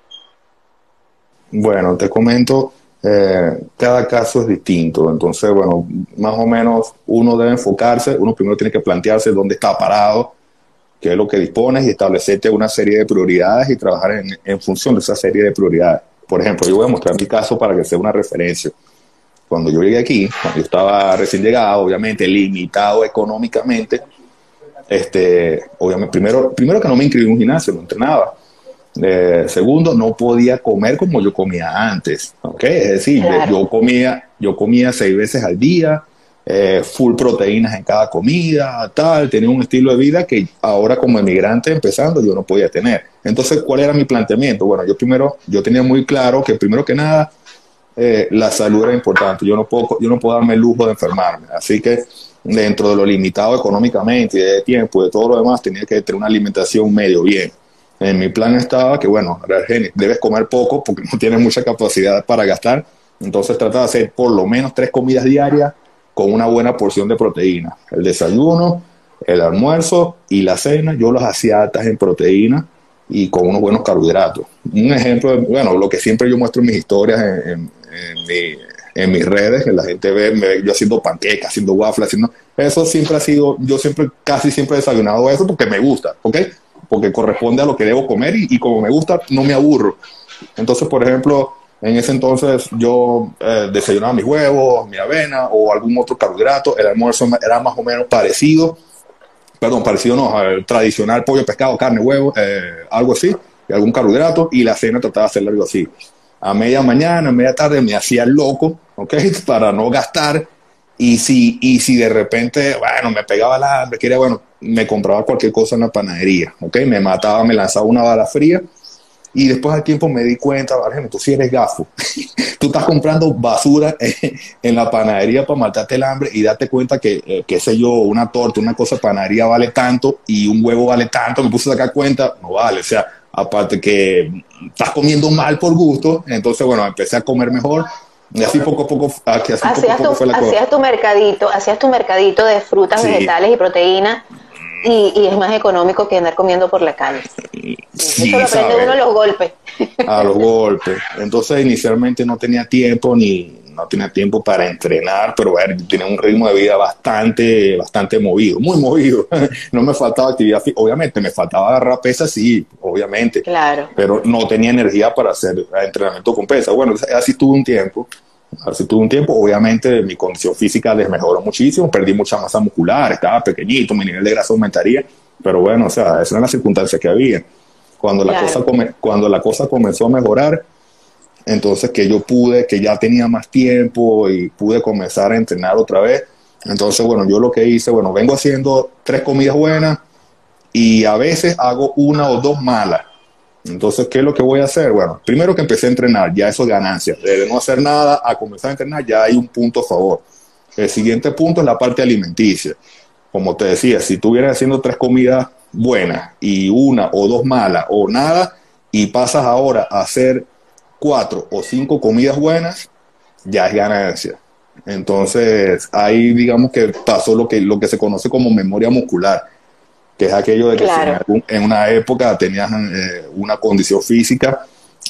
Bueno, te comento, eh, cada caso es distinto, entonces, bueno, más o menos uno debe enfocarse, uno primero tiene que plantearse dónde está parado, qué es lo que dispones y establecerte una serie de prioridades y trabajar en, en función de esa serie de prioridades. Por ejemplo, yo voy a mostrar mi caso para que sea una referencia. Cuando yo llegué aquí, cuando yo estaba recién llegado, obviamente limitado económicamente, este, obviamente, primero, primero que no me inscribí en un gimnasio, no entrenaba. Eh, segundo, no podía comer como yo comía antes, ¿okay? Es decir, claro. yo, yo comía, yo comía seis veces al día, Eh, full proteínas en cada comida, tal, tenía un estilo de vida que ahora como emigrante empezando yo no podía tener. Entonces, ¿cuál era mi planteamiento? Bueno, yo primero, yo tenía muy claro que primero que nada, eh, la salud era importante, yo no puedo, yo no puedo darme el lujo de enfermarme, así que dentro de lo limitado económicamente, de tiempo, de todo lo demás, tenía que tener una alimentación medio bien. En mi plan estaba que, bueno, Argenis, debes comer poco porque no tienes mucha capacidad para gastar, entonces trata de hacer por lo menos tres comidas diarias, con una buena porción de proteína. El desayuno, el almuerzo y la cena, yo las hacía altas en proteína y con unos buenos carbohidratos. Un ejemplo, de, bueno, lo que siempre yo muestro en mis historias, en, en, en, mi, en mis redes, que la gente ve, me ve yo haciendo panquecas, haciendo waffles, haciendo... Eso siempre ha sido, yo siempre, casi siempre he desayunado eso porque me gusta, ¿ok? Porque corresponde a lo que debo comer y, y como me gusta, no me aburro. Entonces, por ejemplo... En ese entonces yo eh, desayunaba mis huevos, mi avena o algún otro carbohidrato. El almuerzo era más o menos parecido, perdón, parecido no, al tradicional pollo, pescado, carne, huevo, eh, algo así, y algún carbohidrato. Y la cena trataba de hacerlo algo así. A media mañana, a media tarde me hacía loco, ¿ok? Para no gastar. Y si, y si de repente, bueno, me pegaba la hambre, quería, bueno, me compraba cualquier cosa en la panadería, ¿ok? Me mataba, me lanzaba una bala fría. Y después al tiempo me di cuenta, Argenis, tú sí eres gafo. Tú estás comprando basura en la panadería para matarte el hambre y darte cuenta que, eh, qué sé yo, una torta, una cosa panadería vale tanto y un huevo vale tanto. Me puse a sacar cuenta, no vale. O sea, aparte que estás comiendo mal por gusto, entonces, bueno, empecé a comer mejor. Y así poco a poco, así poco, a poco tu, fue la hacías cosa. Hacías tu mercadito, hacías tu mercadito de frutas, sí, vegetales y proteínas. Y, y es más económico que andar comiendo por la calle. Sí, eso lo aprende uno a los golpes. A los golpes. Entonces, inicialmente no tenía tiempo ni no tenía tiempo para entrenar, pero a ver, tenía un ritmo de vida bastante, bastante movido, muy movido. No me faltaba actividad física. Obviamente, me faltaba agarrar pesas, sí, obviamente. Claro. Pero no tenía energía para hacer entrenamiento con pesas. Bueno, así tuve un tiempo. Así tuve un tiempo, obviamente mi condición física desmejoró muchísimo, perdí mucha masa muscular, estaba pequeñito, mi nivel de grasa aumentaría, pero bueno, o sea, esas eran las circunstancias que había. Cuando la, claro, cosa come, cuando la cosa comenzó a mejorar, entonces que yo pude, que ya tenía más tiempo y pude comenzar a entrenar otra vez, entonces bueno, yo lo que hice, bueno, vengo haciendo tres comidas buenas y a veces hago una o dos malas. Entonces, ¿qué es lo que voy a hacer? Bueno, primero que empecé a entrenar, ya eso es ganancia. De no hacer nada a comenzar a entrenar, ya hay un punto a favor. El siguiente punto es la parte alimenticia. Como te decía, si estuvieras haciendo tres comidas buenas y una o dos malas o nada, y pasas ahora a hacer cuatro o cinco comidas buenas, ya es ganancia. Entonces, ahí digamos que pasó lo que, lo que se conoce como memoria muscular, que es aquello de que, claro, si en una época tenías eh, una condición física,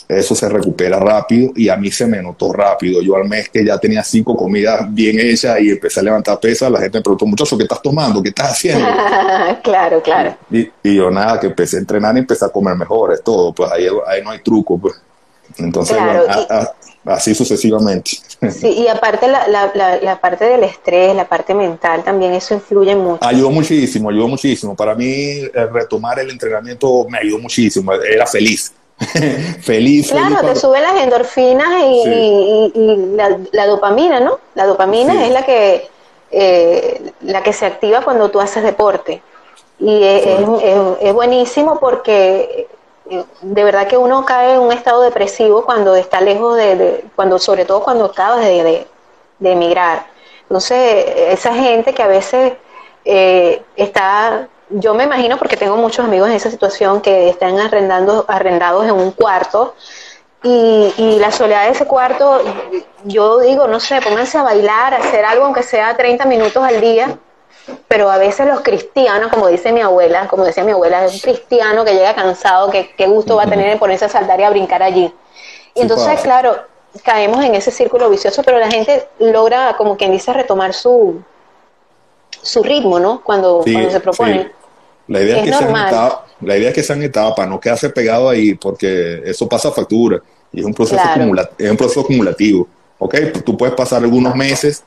eso se recupera rápido, y a mí se me notó rápido. Yo al mes que ya tenía cinco comidas bien hechas y empecé a levantar pesas, la gente me preguntó, muchacho, ¿qué estás tomando? ¿Qué estás haciendo? Claro, claro. Y, y yo nada, que empecé a entrenar y empecé a comer mejor, es todo, pues ahí, ahí no hay truco, pues. Entonces, claro, bueno, y, a, a, así sucesivamente. Sí, y aparte la, la, la, la parte del estrés, la parte mental también, eso influye mucho. Ayudó muchísimo, ayudó muchísimo. Para mí, retomar el entrenamiento me ayudó muchísimo. Era feliz. feliz. Claro, feliz te para... suben las endorfinas y, sí, y, y, y la, la dopamina, ¿no? La dopamina, sí, es la que, eh, la que se activa cuando tú haces deporte. Y es, sí, es, es, es buenísimo porque... de verdad que uno cae en un estado depresivo cuando está lejos de, de cuando, sobre todo cuando acabas de, de, de emigrar. Entonces, esa gente que a veces eh, está, yo me imagino porque tengo muchos amigos en esa situación que están arrendando, arrendados en un cuarto y, y la soledad de ese cuarto, yo digo, no sé, pónganse a bailar, a hacer algo aunque sea treinta minutos al día. Pero a veces los cristianos, como dice mi abuela, como decía mi abuela, es un cristiano que llega cansado, que qué gusto va a tener en ponerse a saltar y a brincar allí. Y sí, entonces, pasa, claro, caemos en ese círculo vicioso, pero la gente logra, como quien dice, retomar su su ritmo, ¿no? Cuando, sí, cuando se proponen. Sí. La idea es, es que sean etapa, la idea es que sean etapas, no quedarse pegado ahí, porque eso pasa factura y es un proceso, claro, acumula, es un proceso acumulativo. ¿Okay? Tú puedes pasar algunos meses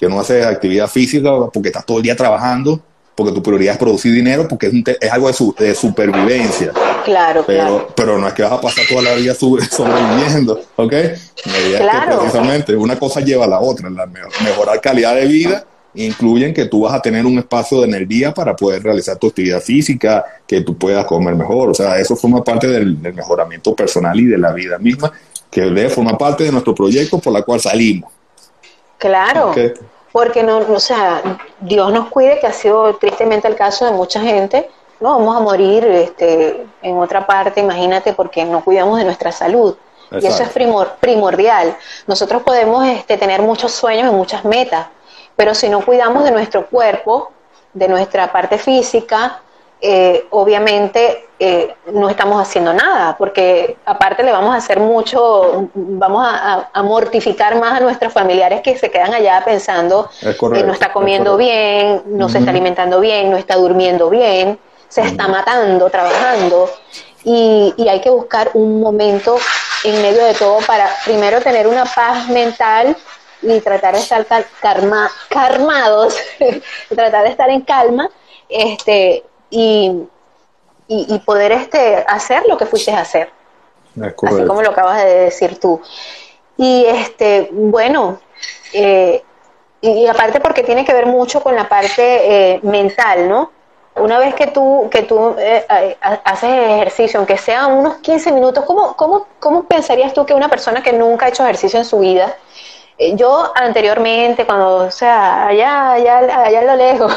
que no haces actividad física porque estás todo el día trabajando, porque tu prioridad es producir dinero, porque es, un te- es algo de, su- de supervivencia. Claro, pero, claro. Pero no es que vas a pasar toda la vida sub- sobreviviendo, ¿ok? Claro. Es que precisamente una cosa lleva a la otra. La me- mejorar calidad de vida incluyen que tú vas a tener un espacio en el día para poder realizar tu actividad física, que tú puedas comer mejor. O sea, eso forma parte del, del mejoramiento personal y de la vida misma, que debe formar parte de nuestro proyecto por la cual salimos. Claro, okay. Porque no, o sea, Dios nos cuide, que ha sido tristemente el caso de mucha gente, no vamos a morir este, en otra parte, imagínate, porque no cuidamos de nuestra salud. Exacto. Y eso es primor, primordial. Nosotros podemos este, tener muchos sueños y muchas metas, pero si no cuidamos de nuestro cuerpo, de nuestra parte física, eh, obviamente eh, no estamos haciendo nada, porque aparte le vamos a hacer mucho, vamos a, a, a mortificar más a nuestros familiares que se quedan allá pensando que eh, no está comiendo bien, no uh-huh. se está alimentando bien, no está durmiendo bien, se uh-huh. está matando, trabajando, y, y hay que buscar un momento en medio de todo para primero tener una paz mental y tratar de estar cal- calma, calmados, tratar de estar en calma, este Y, y, y poder este hacer lo que fuiste a hacer, así como lo acabas de decir tú. Y este bueno, eh, y aparte porque tiene que ver mucho con la parte eh, mental, ¿no? Una vez que tú, que tú eh, haces ejercicio, aunque sea unos quince minutos, ¿cómo, cómo, cómo pensarías tú que una persona que nunca ha hecho ejercicio en su vida? Eh, yo anteriormente, cuando, o sea, allá, allá, allá lo lejos,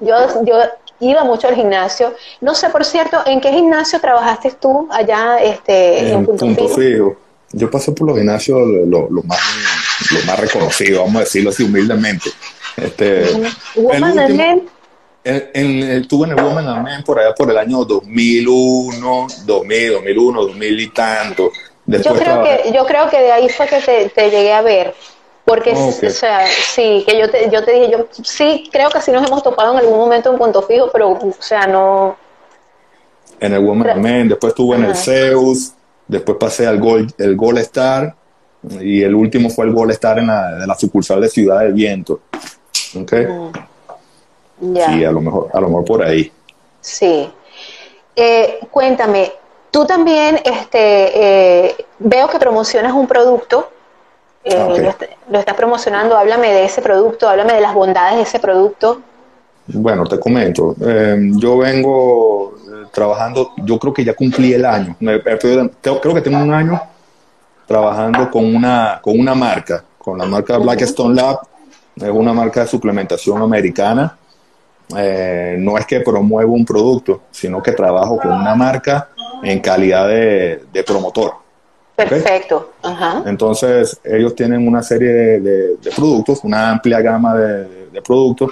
yo, yo iba mucho al gimnasio. No sé, por cierto, ¿en qué gimnasio trabajaste tú allá este, en, en Punto, Punto Fijo? Fijo. Yo pasé por los gimnasios lo, lo, más, lo más reconocido, vamos a decirlo así humildemente. Este, Woman and Men. En, en, estuve en el Woman and Men por allá por el año dos mil uno, dos mil, dos mil uno, dos mil y tanto. Después yo, creo que, yo creo que de ahí fue que te, te llegué a ver. Porque, okay. o sea, sí, que yo te, yo te dije, yo sí, creo que sí nos hemos topado en algún momento en Punto Fijo, pero, o sea, no. En el Woman and Men, después estuve en el Zeus, después pasé al Gol, el Gol Star, y el último fue el Gol Star en la, de la sucursal de Ciudad del Viento. ¿Ok? Mm. Yeah. Sí, a lo mejor, a lo mejor por ahí. Sí. Eh, cuéntame, tú también este, eh, veo que promocionas un producto. Eh, ah, okay. lo, está, lo estás promocionando, háblame de ese producto, háblame de las bondades de ese producto. Bueno, te comento, eh, yo vengo trabajando, yo creo que ya cumplí el año, me, creo que tengo un año trabajando con una, con una marca, con la marca Blackstone Lab, es una marca de suplementación americana. Eh, no es que promuevo un producto, sino que trabajo con una marca en calidad de, de promotor. Perfecto. Okay. Ajá. Entonces, ellos tienen una serie de, de, de productos, una amplia gama de, de productos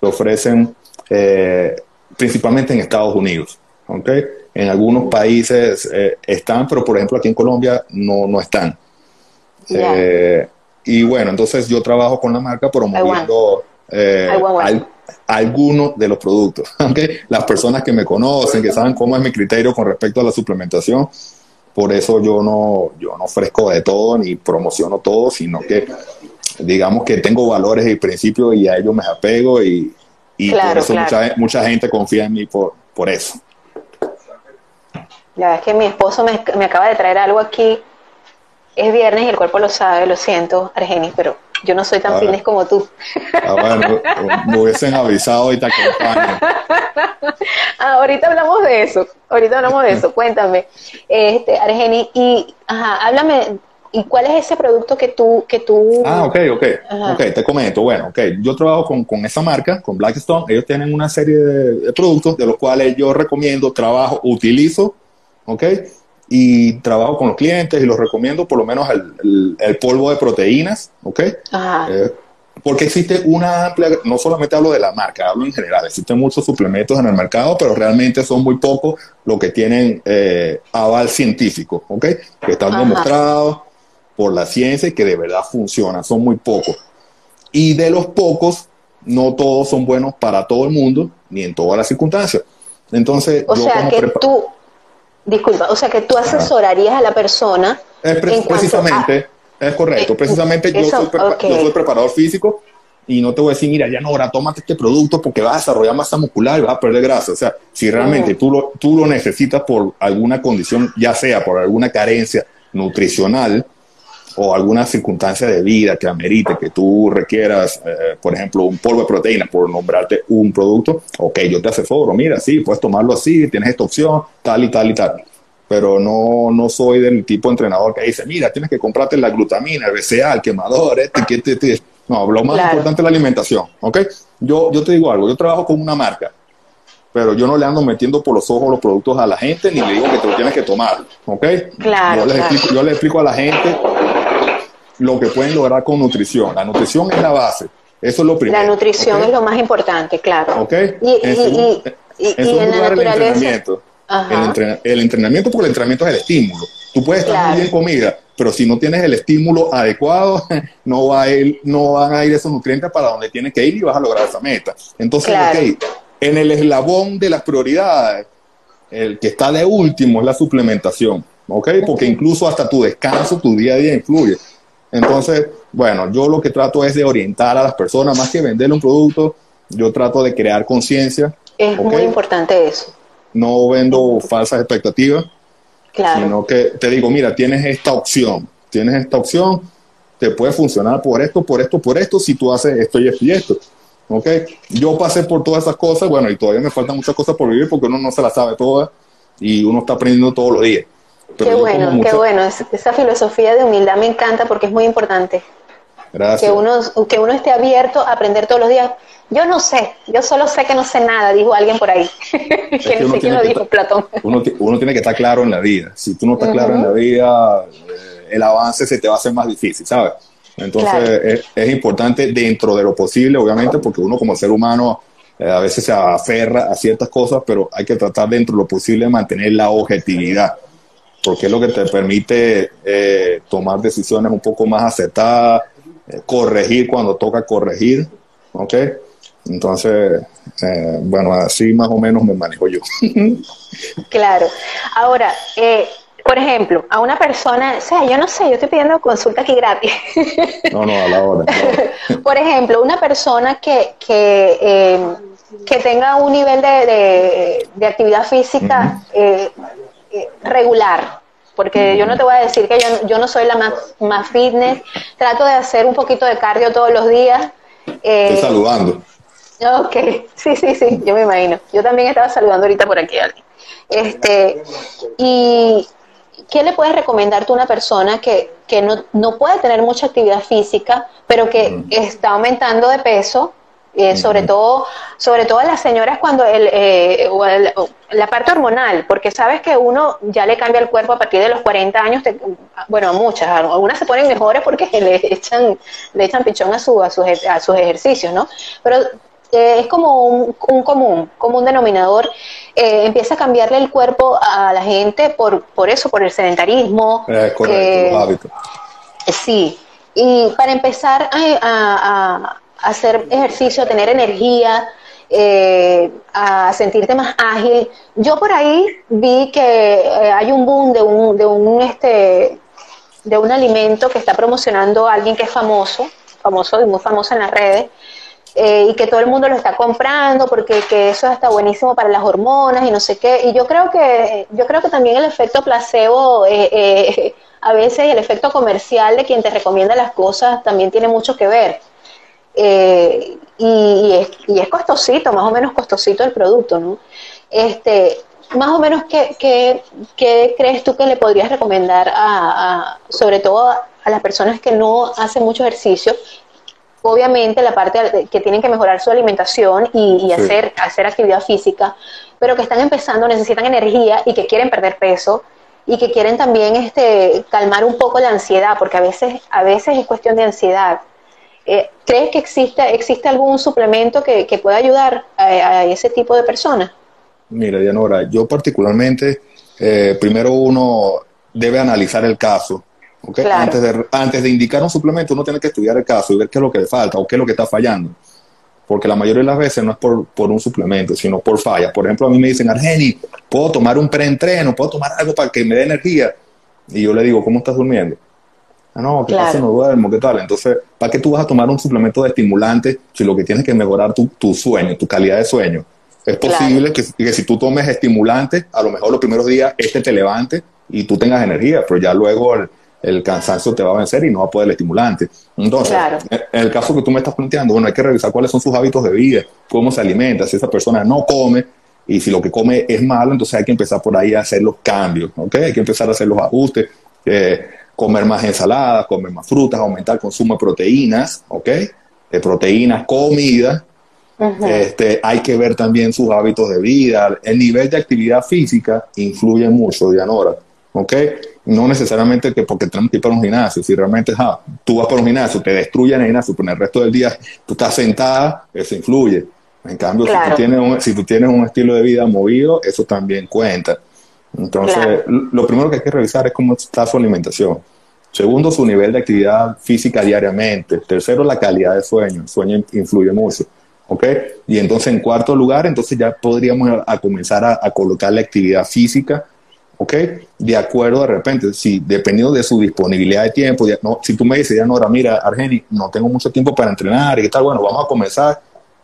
que ofrecen eh, principalmente en Estados Unidos. ¿Okay? En algunos países eh, están, pero por ejemplo aquí en Colombia no, no están. Yeah. Eh, y bueno, entonces yo trabajo con la marca promoviendo eh, al, algunos de los productos. ¿Okay? Las personas que me conocen, que saben cómo es mi criterio con respecto a la suplementación. Por eso yo no, yo no ofrezco de todo ni promociono todo, sino que digamos que tengo valores y principios y a ellos me apego y, y claro, por eso claro. mucha, mucha gente confía en mí por, por eso. La verdad es que mi esposo me, me acaba de traer algo aquí. Es viernes y el cuerpo lo sabe, lo siento, Argenis, pero yo no soy tan fitness como tú. Ah, bueno, me hubiesen avisado y te acompaño. Ah, ahorita hablamos de eso, ahorita hablamos de eso, cuéntame. Este, Argenis, y ajá, háblame, ¿y cuál es ese producto que tú... Que tú... Ah, ok, ok, ajá. ok, te comento, bueno, ok, yo trabajo con, con esa marca, con Blackstone, ellos tienen una serie de, de productos de los cuales yo recomiendo, trabajo, utilizo, ok, y trabajo con los clientes y los recomiendo por lo menos el, el, el polvo de proteínas, ¿ok? Ajá. Eh, porque existe una amplia, no solamente hablo de la marca, hablo en general, existen muchos suplementos en el mercado, pero realmente son muy pocos los que tienen eh, aval científico, ¿ok? Que están Ajá. demostrados por la ciencia y que de verdad funcionan, son muy pocos. Y de los pocos, no todos son buenos para todo el mundo, ni en todas las circunstancias. Entonces, o yo sea, como que tú... Disculpa, o sea que tú asesorarías ah. a la persona. Es pre precisamente, a... es correcto. Eh, precisamente eso, yo, soy okay. yo soy preparador físico y no te voy a decir, mira, Dianora, tómate este producto porque vas a desarrollar masa muscular y vas a perder grasa. O sea, si realmente uh -huh. tú, lo, tú lo necesitas por alguna condición, ya sea por alguna carencia nutricional o alguna circunstancia de vida que amerite, que tú requieras, eh, por ejemplo, un polvo de proteína, por nombrarte un producto, ok, yo te asesoro, mira, sí, puedes tomarlo así, tienes esta opción, tal y tal y tal. Pero no, no soy del tipo de entrenador que dice, mira, tienes que comprarte la glutamina, el B C A, el quemador, este, que este, este. No, lo más claro. importante es la alimentación, ¿ok? Yo, yo te digo algo, yo trabajo con una marca, pero yo no le ando metiendo por los ojos los productos a la gente, ni le digo que te lo tienes que tomar, ¿ok? Claro, yo les claro. explico, yo les explico a la gente lo que pueden lograr con nutrición. La nutrición es la base, eso es lo primero. La nutrición ¿okay? es lo más importante, claro. ¿Okay? Y, en y, segundo, y, y, en, y en la naturaleza. El entrenamiento. Ajá. El, entren el entrenamiento, porque el entrenamiento es el estímulo. Tú puedes estar claro. muy bien comida, pero si no tienes el estímulo adecuado, no, va a ir, no van a ir esos nutrientes para donde tienes que ir y vas a lograr esa meta. Entonces, claro. okay, en el eslabón de las prioridades, el que está de último es la suplementación, ¿ok? Porque incluso hasta tu descanso, tu día a día influye. Entonces, bueno, yo lo que trato es de orientar a las personas, más que venderle un producto, yo trato de crear conciencia. Es ¿okay? muy importante eso. No vendo falsas expectativas, claro. sino que te digo, mira, tienes esta opción, tienes esta opción, te puede funcionar por esto, por esto, por esto, si tú haces esto y esto y esto. ¿Ok? Yo pasé por todas esas cosas, bueno, y todavía me faltan muchas cosas por vivir porque uno no se las sabe todas y uno está aprendiendo todos los días. Pero qué bueno, mucha... qué bueno. Es, esa filosofía de humildad me encanta porque es muy importante. Gracias. Que uno, que uno esté abierto a aprender todos los días. Yo no sé, yo solo sé que no sé nada, dijo alguien por ahí. Es que no sé quién lo dijo, Platón. Uno, uno tiene que estar claro en la vida. Si tú no estás uh-huh. claro en la vida, el avance se te va a hacer más difícil, ¿sabes? Entonces claro. es, es importante dentro de lo posible, obviamente, porque uno como ser humano eh, a veces se aferra a ciertas cosas, pero hay que tratar dentro de lo posible de mantener la objetividad, porque es lo que te permite eh, tomar decisiones un poco más acertadas, eh, corregir cuando toca corregir, ¿ok? Entonces, eh, bueno, así más o menos me manejo yo. Claro. Ahora, eh, por ejemplo, a una persona, o sea, yo no sé, yo estoy pidiendo consulta aquí gratis. No, no, a la hora. No. Por ejemplo, una persona que que, eh, que tenga un nivel de, de, de actividad física uh-huh. eh, eh, regular, porque uh-huh. yo no te voy a decir que yo, yo no soy la más, más fitness, trato de hacer un poquito de cardio todos los días. Eh, estoy saludando. Ok, sí, sí, sí, yo me imagino. Yo también estaba saludando ahorita por aquí a alguien. Este, y... ¿Qué le puedes recomendar tú a una persona que, que no, no puede tener mucha actividad física, pero que uh-huh. está aumentando de peso, eh, uh-huh. sobre todo sobre todo a las señoras cuando el, eh, o el, o la parte hormonal, porque sabes que uno ya le cambia el cuerpo a partir de los cuarenta años, te, bueno, a muchas, algunas se ponen mejores porque le echan le echan pichón a, su, a, sus, a sus ejercicios, ¿no? Pero eh, es como un, un común, común denominador. Eh, empieza a cambiarle el cuerpo a la gente por por eso, por el sedentarismo. Eh, correcto, eh, los hábitos. Sí, y para empezar a, a, a hacer ejercicio, a tener energía, eh, a sentirte más ágil. Yo por ahí vi que eh, hay un boom de un de un este de un alimento que está promocionando a alguien que es famoso, famoso y muy famoso en las redes. Eh, y que todo el mundo lo está comprando porque que eso está buenísimo para las hormonas y no sé qué, y yo creo que yo creo que también el efecto placebo eh, eh, a veces el efecto comercial de quien te recomienda las cosas también tiene mucho que ver, eh, y, y, es, y es costosito, más o menos costosito el producto, ¿no? Este, más o menos, ¿qué, qué, qué crees tú que le podrías recomendar a, a sobre todo a las personas que no hacen mucho ejercicio? Obviamente la parte que tienen que mejorar su alimentación y, y hacer, sí. hacer actividad física, pero que están empezando, necesitan energía y que quieren perder peso y que quieren también este calmar un poco la ansiedad, porque a veces a veces es cuestión de ansiedad. Eh, ¿Crees que existe, existe algún suplemento que, que pueda ayudar a, a ese tipo de personas? Mira, Dianora, yo particularmente, eh, primero uno debe analizar el caso. Okay. Claro. Antes de, antes de indicar un suplemento, uno tiene que estudiar el caso y ver qué es lo que le falta o qué es lo que está fallando. Porque la mayoría de las veces no es por, por un suplemento, sino por fallas. Por ejemplo, a mí me dicen, Argenis, ¿puedo tomar un preentreno? ¿Puedo tomar algo para que me dé energía? Y yo le digo, ¿cómo estás durmiendo? Ah, no, ¿qué claro. pasa? No duermo, ¿qué tal? Entonces, ¿para qué tú vas a tomar un suplemento de estimulante si lo que tienes es que mejorar tu, tu sueño, tu calidad de sueño? Es posible claro. que, que si tú tomes estimulante, a lo mejor los primeros días este te levante y tú tengas energía, pero ya luego... El, el cansancio te va a vencer y no va a poder el estimulante. Entonces, claro. en el caso que tú me estás planteando, bueno, hay que revisar cuáles son sus hábitos de vida, cómo se alimenta, si esa persona no come, y si lo que come es malo, entonces hay que empezar por ahí a hacer los cambios, ¿ok? Hay que empezar a hacer los ajustes, eh, comer más ensaladas, comer más frutas, aumentar el consumo de proteínas, ¿ok? De proteínas, comida. Uh-huh. Este, hay que ver también sus hábitos de vida. El nivel de actividad física influye mucho, Dianora, ¿ok? No necesariamente que porque tenemos que ir para un gimnasio. Si realmente ja, tú vas para un gimnasio, te destruyen el gimnasio, pero en el resto del día tú estás sentada, eso influye. En cambio, claro. si, tú tienes un, si tú tienes un estilo de vida movido, eso también cuenta. Entonces, claro. lo primero que hay que revisar es cómo está su alimentación. Segundo, su nivel de actividad física diariamente. Tercero, la calidad de sueño. El sueño influye mucho. ¿Okay? Y entonces, en cuarto lugar, entonces ya podríamos a, a comenzar a, a colocar la actividad física. ¿Ok? De acuerdo, de repente, si dependiendo de su disponibilidad de tiempo, de, no, si tú me dices, Dianora, mira, Argenis, no tengo mucho tiempo para entrenar y qué tal, bueno, vamos a comenzar.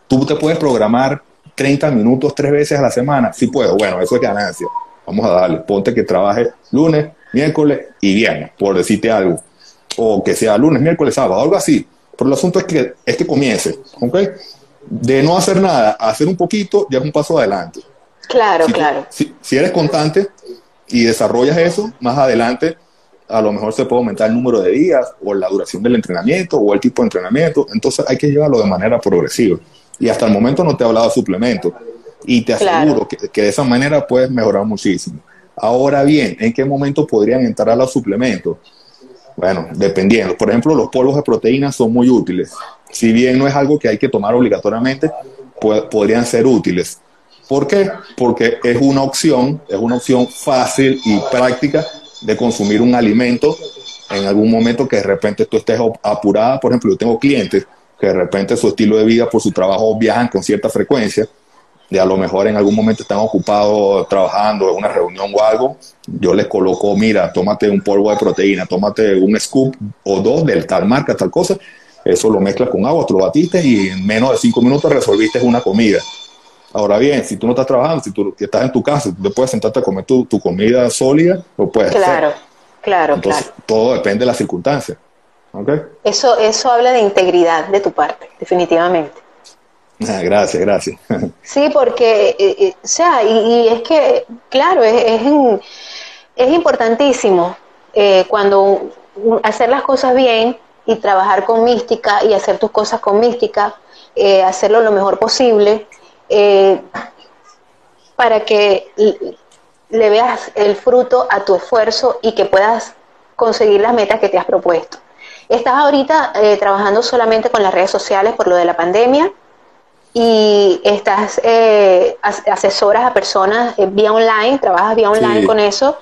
Tú te puedes programar treinta minutos tres veces a la semana. Sí puedo, bueno, eso es ganancia. Vamos a darle, ponte que trabaje lunes, miércoles y viernes, por decirte algo. O que sea lunes, miércoles, sábado, algo así. Pero el asunto es que, es que comience, ¿ok? de no hacer nada a hacer un poquito, ya es un paso adelante. Claro, si, claro. Si, si eres constante y desarrollas eso, más adelante a lo mejor se puede aumentar el número de días o la duración del entrenamiento o el tipo de entrenamiento. Entonces hay que llevarlo de manera progresiva. Y hasta el momento no te he hablado de suplementos. Y te aseguro claro. que, que de esa manera puedes mejorar muchísimo. Ahora bien, ¿en qué momento podrían entrar los suplementos? Bueno, dependiendo. Por ejemplo, los polvos de proteínas son muy útiles. Si bien no es algo que hay que tomar obligatoriamente, pues, podrían ser útiles. ¿Por qué? Porque es una opción, es una opción fácil y práctica de consumir un alimento en algún momento que de repente tú estés apurada. Por ejemplo, yo tengo clientes que de repente su estilo de vida por su trabajo viajan con cierta frecuencia y a lo mejor en algún momento están ocupados trabajando en una reunión o algo. Yo les coloco, mira, tómate un polvo de proteína, tómate un scoop o dos de tal marca, tal cosa. Eso lo mezclas con agua, te lo batiste y en menos de cinco minutos resolviste una comida. Ahora bien, si tú no estás trabajando, si tú estás en tu casa, tú puedes sentarte a comer tu, tu comida sólida, lo puedes claro, hacer. Claro, Entonces, claro. Todo depende de las circunstancias. ¿Okay? Eso, eso habla de integridad de tu parte, definitivamente. Gracias, gracias. Sí, porque, eh, o sea, y, y es que, claro, es, es, es importantísimo eh, cuando hacer las cosas bien y trabajar con mística y hacer tus cosas con mística, eh, hacerlo lo mejor posible, eh, para que le veas el fruto a tu esfuerzo y que puedas conseguir las metas que te has propuesto. Estás ahorita eh, trabajando solamente con las redes sociales por lo de la pandemia y estás eh, as asesoras a personas eh, vía online, trabajas vía online sí. con eso.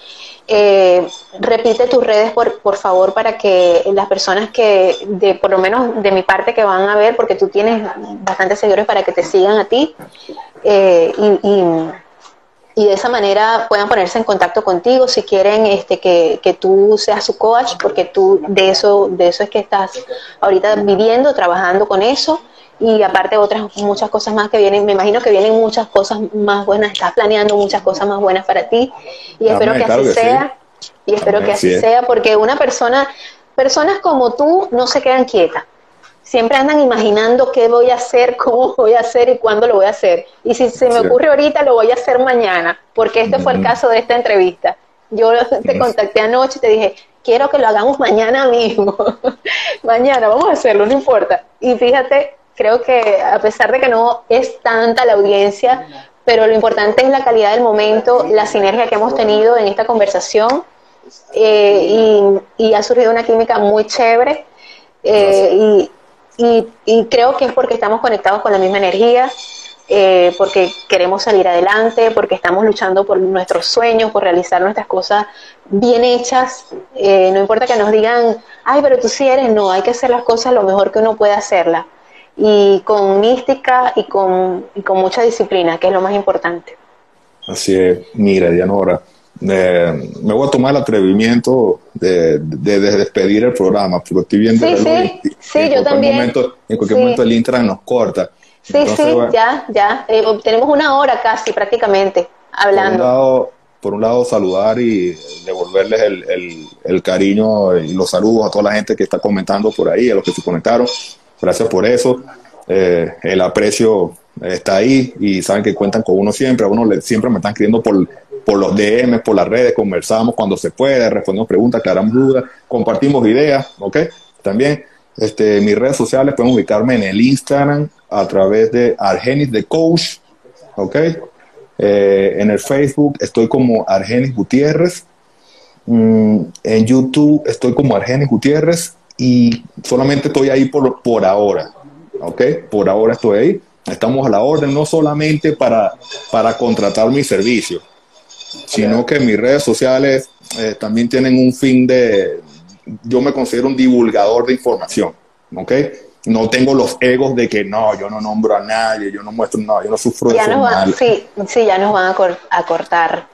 Eh, repite tus redes por, por favor, para que las personas que, de por lo menos de mi parte, que van a ver, porque tú tienes bastantes seguidores, para que te sigan a ti eh, y, y, y de esa manera puedan ponerse en contacto contigo si quieren este que, que tú seas su coach, porque tú de eso de eso es que estás ahorita viviendo, trabajando con eso. Y aparte otras muchas cosas más que vienen, me imagino que vienen muchas cosas más buenas, estás planeando muchas cosas más buenas para ti y Amén, espero que claro así que sea sí. y espero Amén, que así sí. sea, porque una persona, personas como tú no se quedan quietas, siempre andan imaginando qué voy a hacer, cómo voy a hacer y cuándo lo voy a hacer, y si se me sí. ocurre ahorita lo voy a hacer mañana, porque este mm. fue el caso de esta entrevista. Yo te mm. contacté anoche y te dije, quiero que lo hagamos mañana mismo. Mañana vamos a hacerlo, no importa. Y fíjate, creo que a pesar de que no es tanta la audiencia, pero lo importante es la calidad del momento, la sinergia que hemos tenido en esta conversación, eh, y, y ha surgido una química muy chévere, eh, y, y, y creo que es porque estamos conectados con la misma energía, eh, porque queremos salir adelante, porque estamos luchando por nuestros sueños, por realizar nuestras cosas bien hechas. Eh, no importa que nos digan, ay, pero tú sí eres, no, hay que hacer las cosas lo mejor que uno puede hacerlas. Y con mística y con, y con mucha disciplina, que es lo más importante. Así es. Mira, Dianora, eh, me voy a tomar el atrevimiento de, de, de despedir el programa, porque estoy viendo sí, el sí, y, sí, en yo también. Momento, en cualquier sí. momento el intra nos corta. Sí, Entonces, sí, bueno, ya, ya. Eh, tenemos una hora casi, prácticamente, hablando. Por un lado, por un lado saludar y devolverles el, el, el cariño y los saludos a toda la gente que está comentando por ahí, a los que se conectaron. Gracias por eso, eh, el aprecio está ahí y saben que cuentan con uno siempre. A uno le, siempre me están escribiendo por, por los D Ms, por las redes, conversamos cuando se puede, respondemos preguntas, aclaramos dudas, compartimos ideas, ¿ok? También este, mis redes sociales, pueden ubicarme en el Instagram a través de Argenis de Coach, ¿ok? Eh, en el Facebook estoy como Argenis Gutiérrez, mm, en YouTube estoy como Argenis Gutiérrez, y solamente estoy ahí por, por ahora, ¿ok? Por ahora estoy ahí. Estamos a la orden, no solamente para, para contratar mis servicios, sino que mis redes sociales eh, también tienen un fin de... Yo me considero un divulgador de información, ¿ok? No tengo los egos de que no, yo no nombro a nadie, yo no muestro nada, no, yo no sufro ya de eso. Van, sí, sí, ya nos van a, cor a cortar.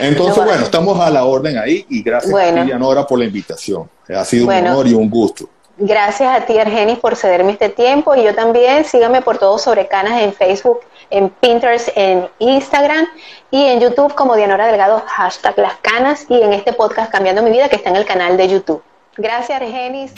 Entonces, bueno, estamos a la orden ahí y gracias, bueno. Dianora, por la invitación. Ha sido bueno, un honor y un gusto. Gracias a ti, Argenis, por cederme este tiempo. Y yo también, síganme por Todo Sobre Canas en Facebook, en Pinterest, en Instagram y en YouTube como Dianora Delgado, hashtag Las Canas, y en este podcast Cambiando Mi Vida, que está en el canal de YouTube. Gracias, Argenis.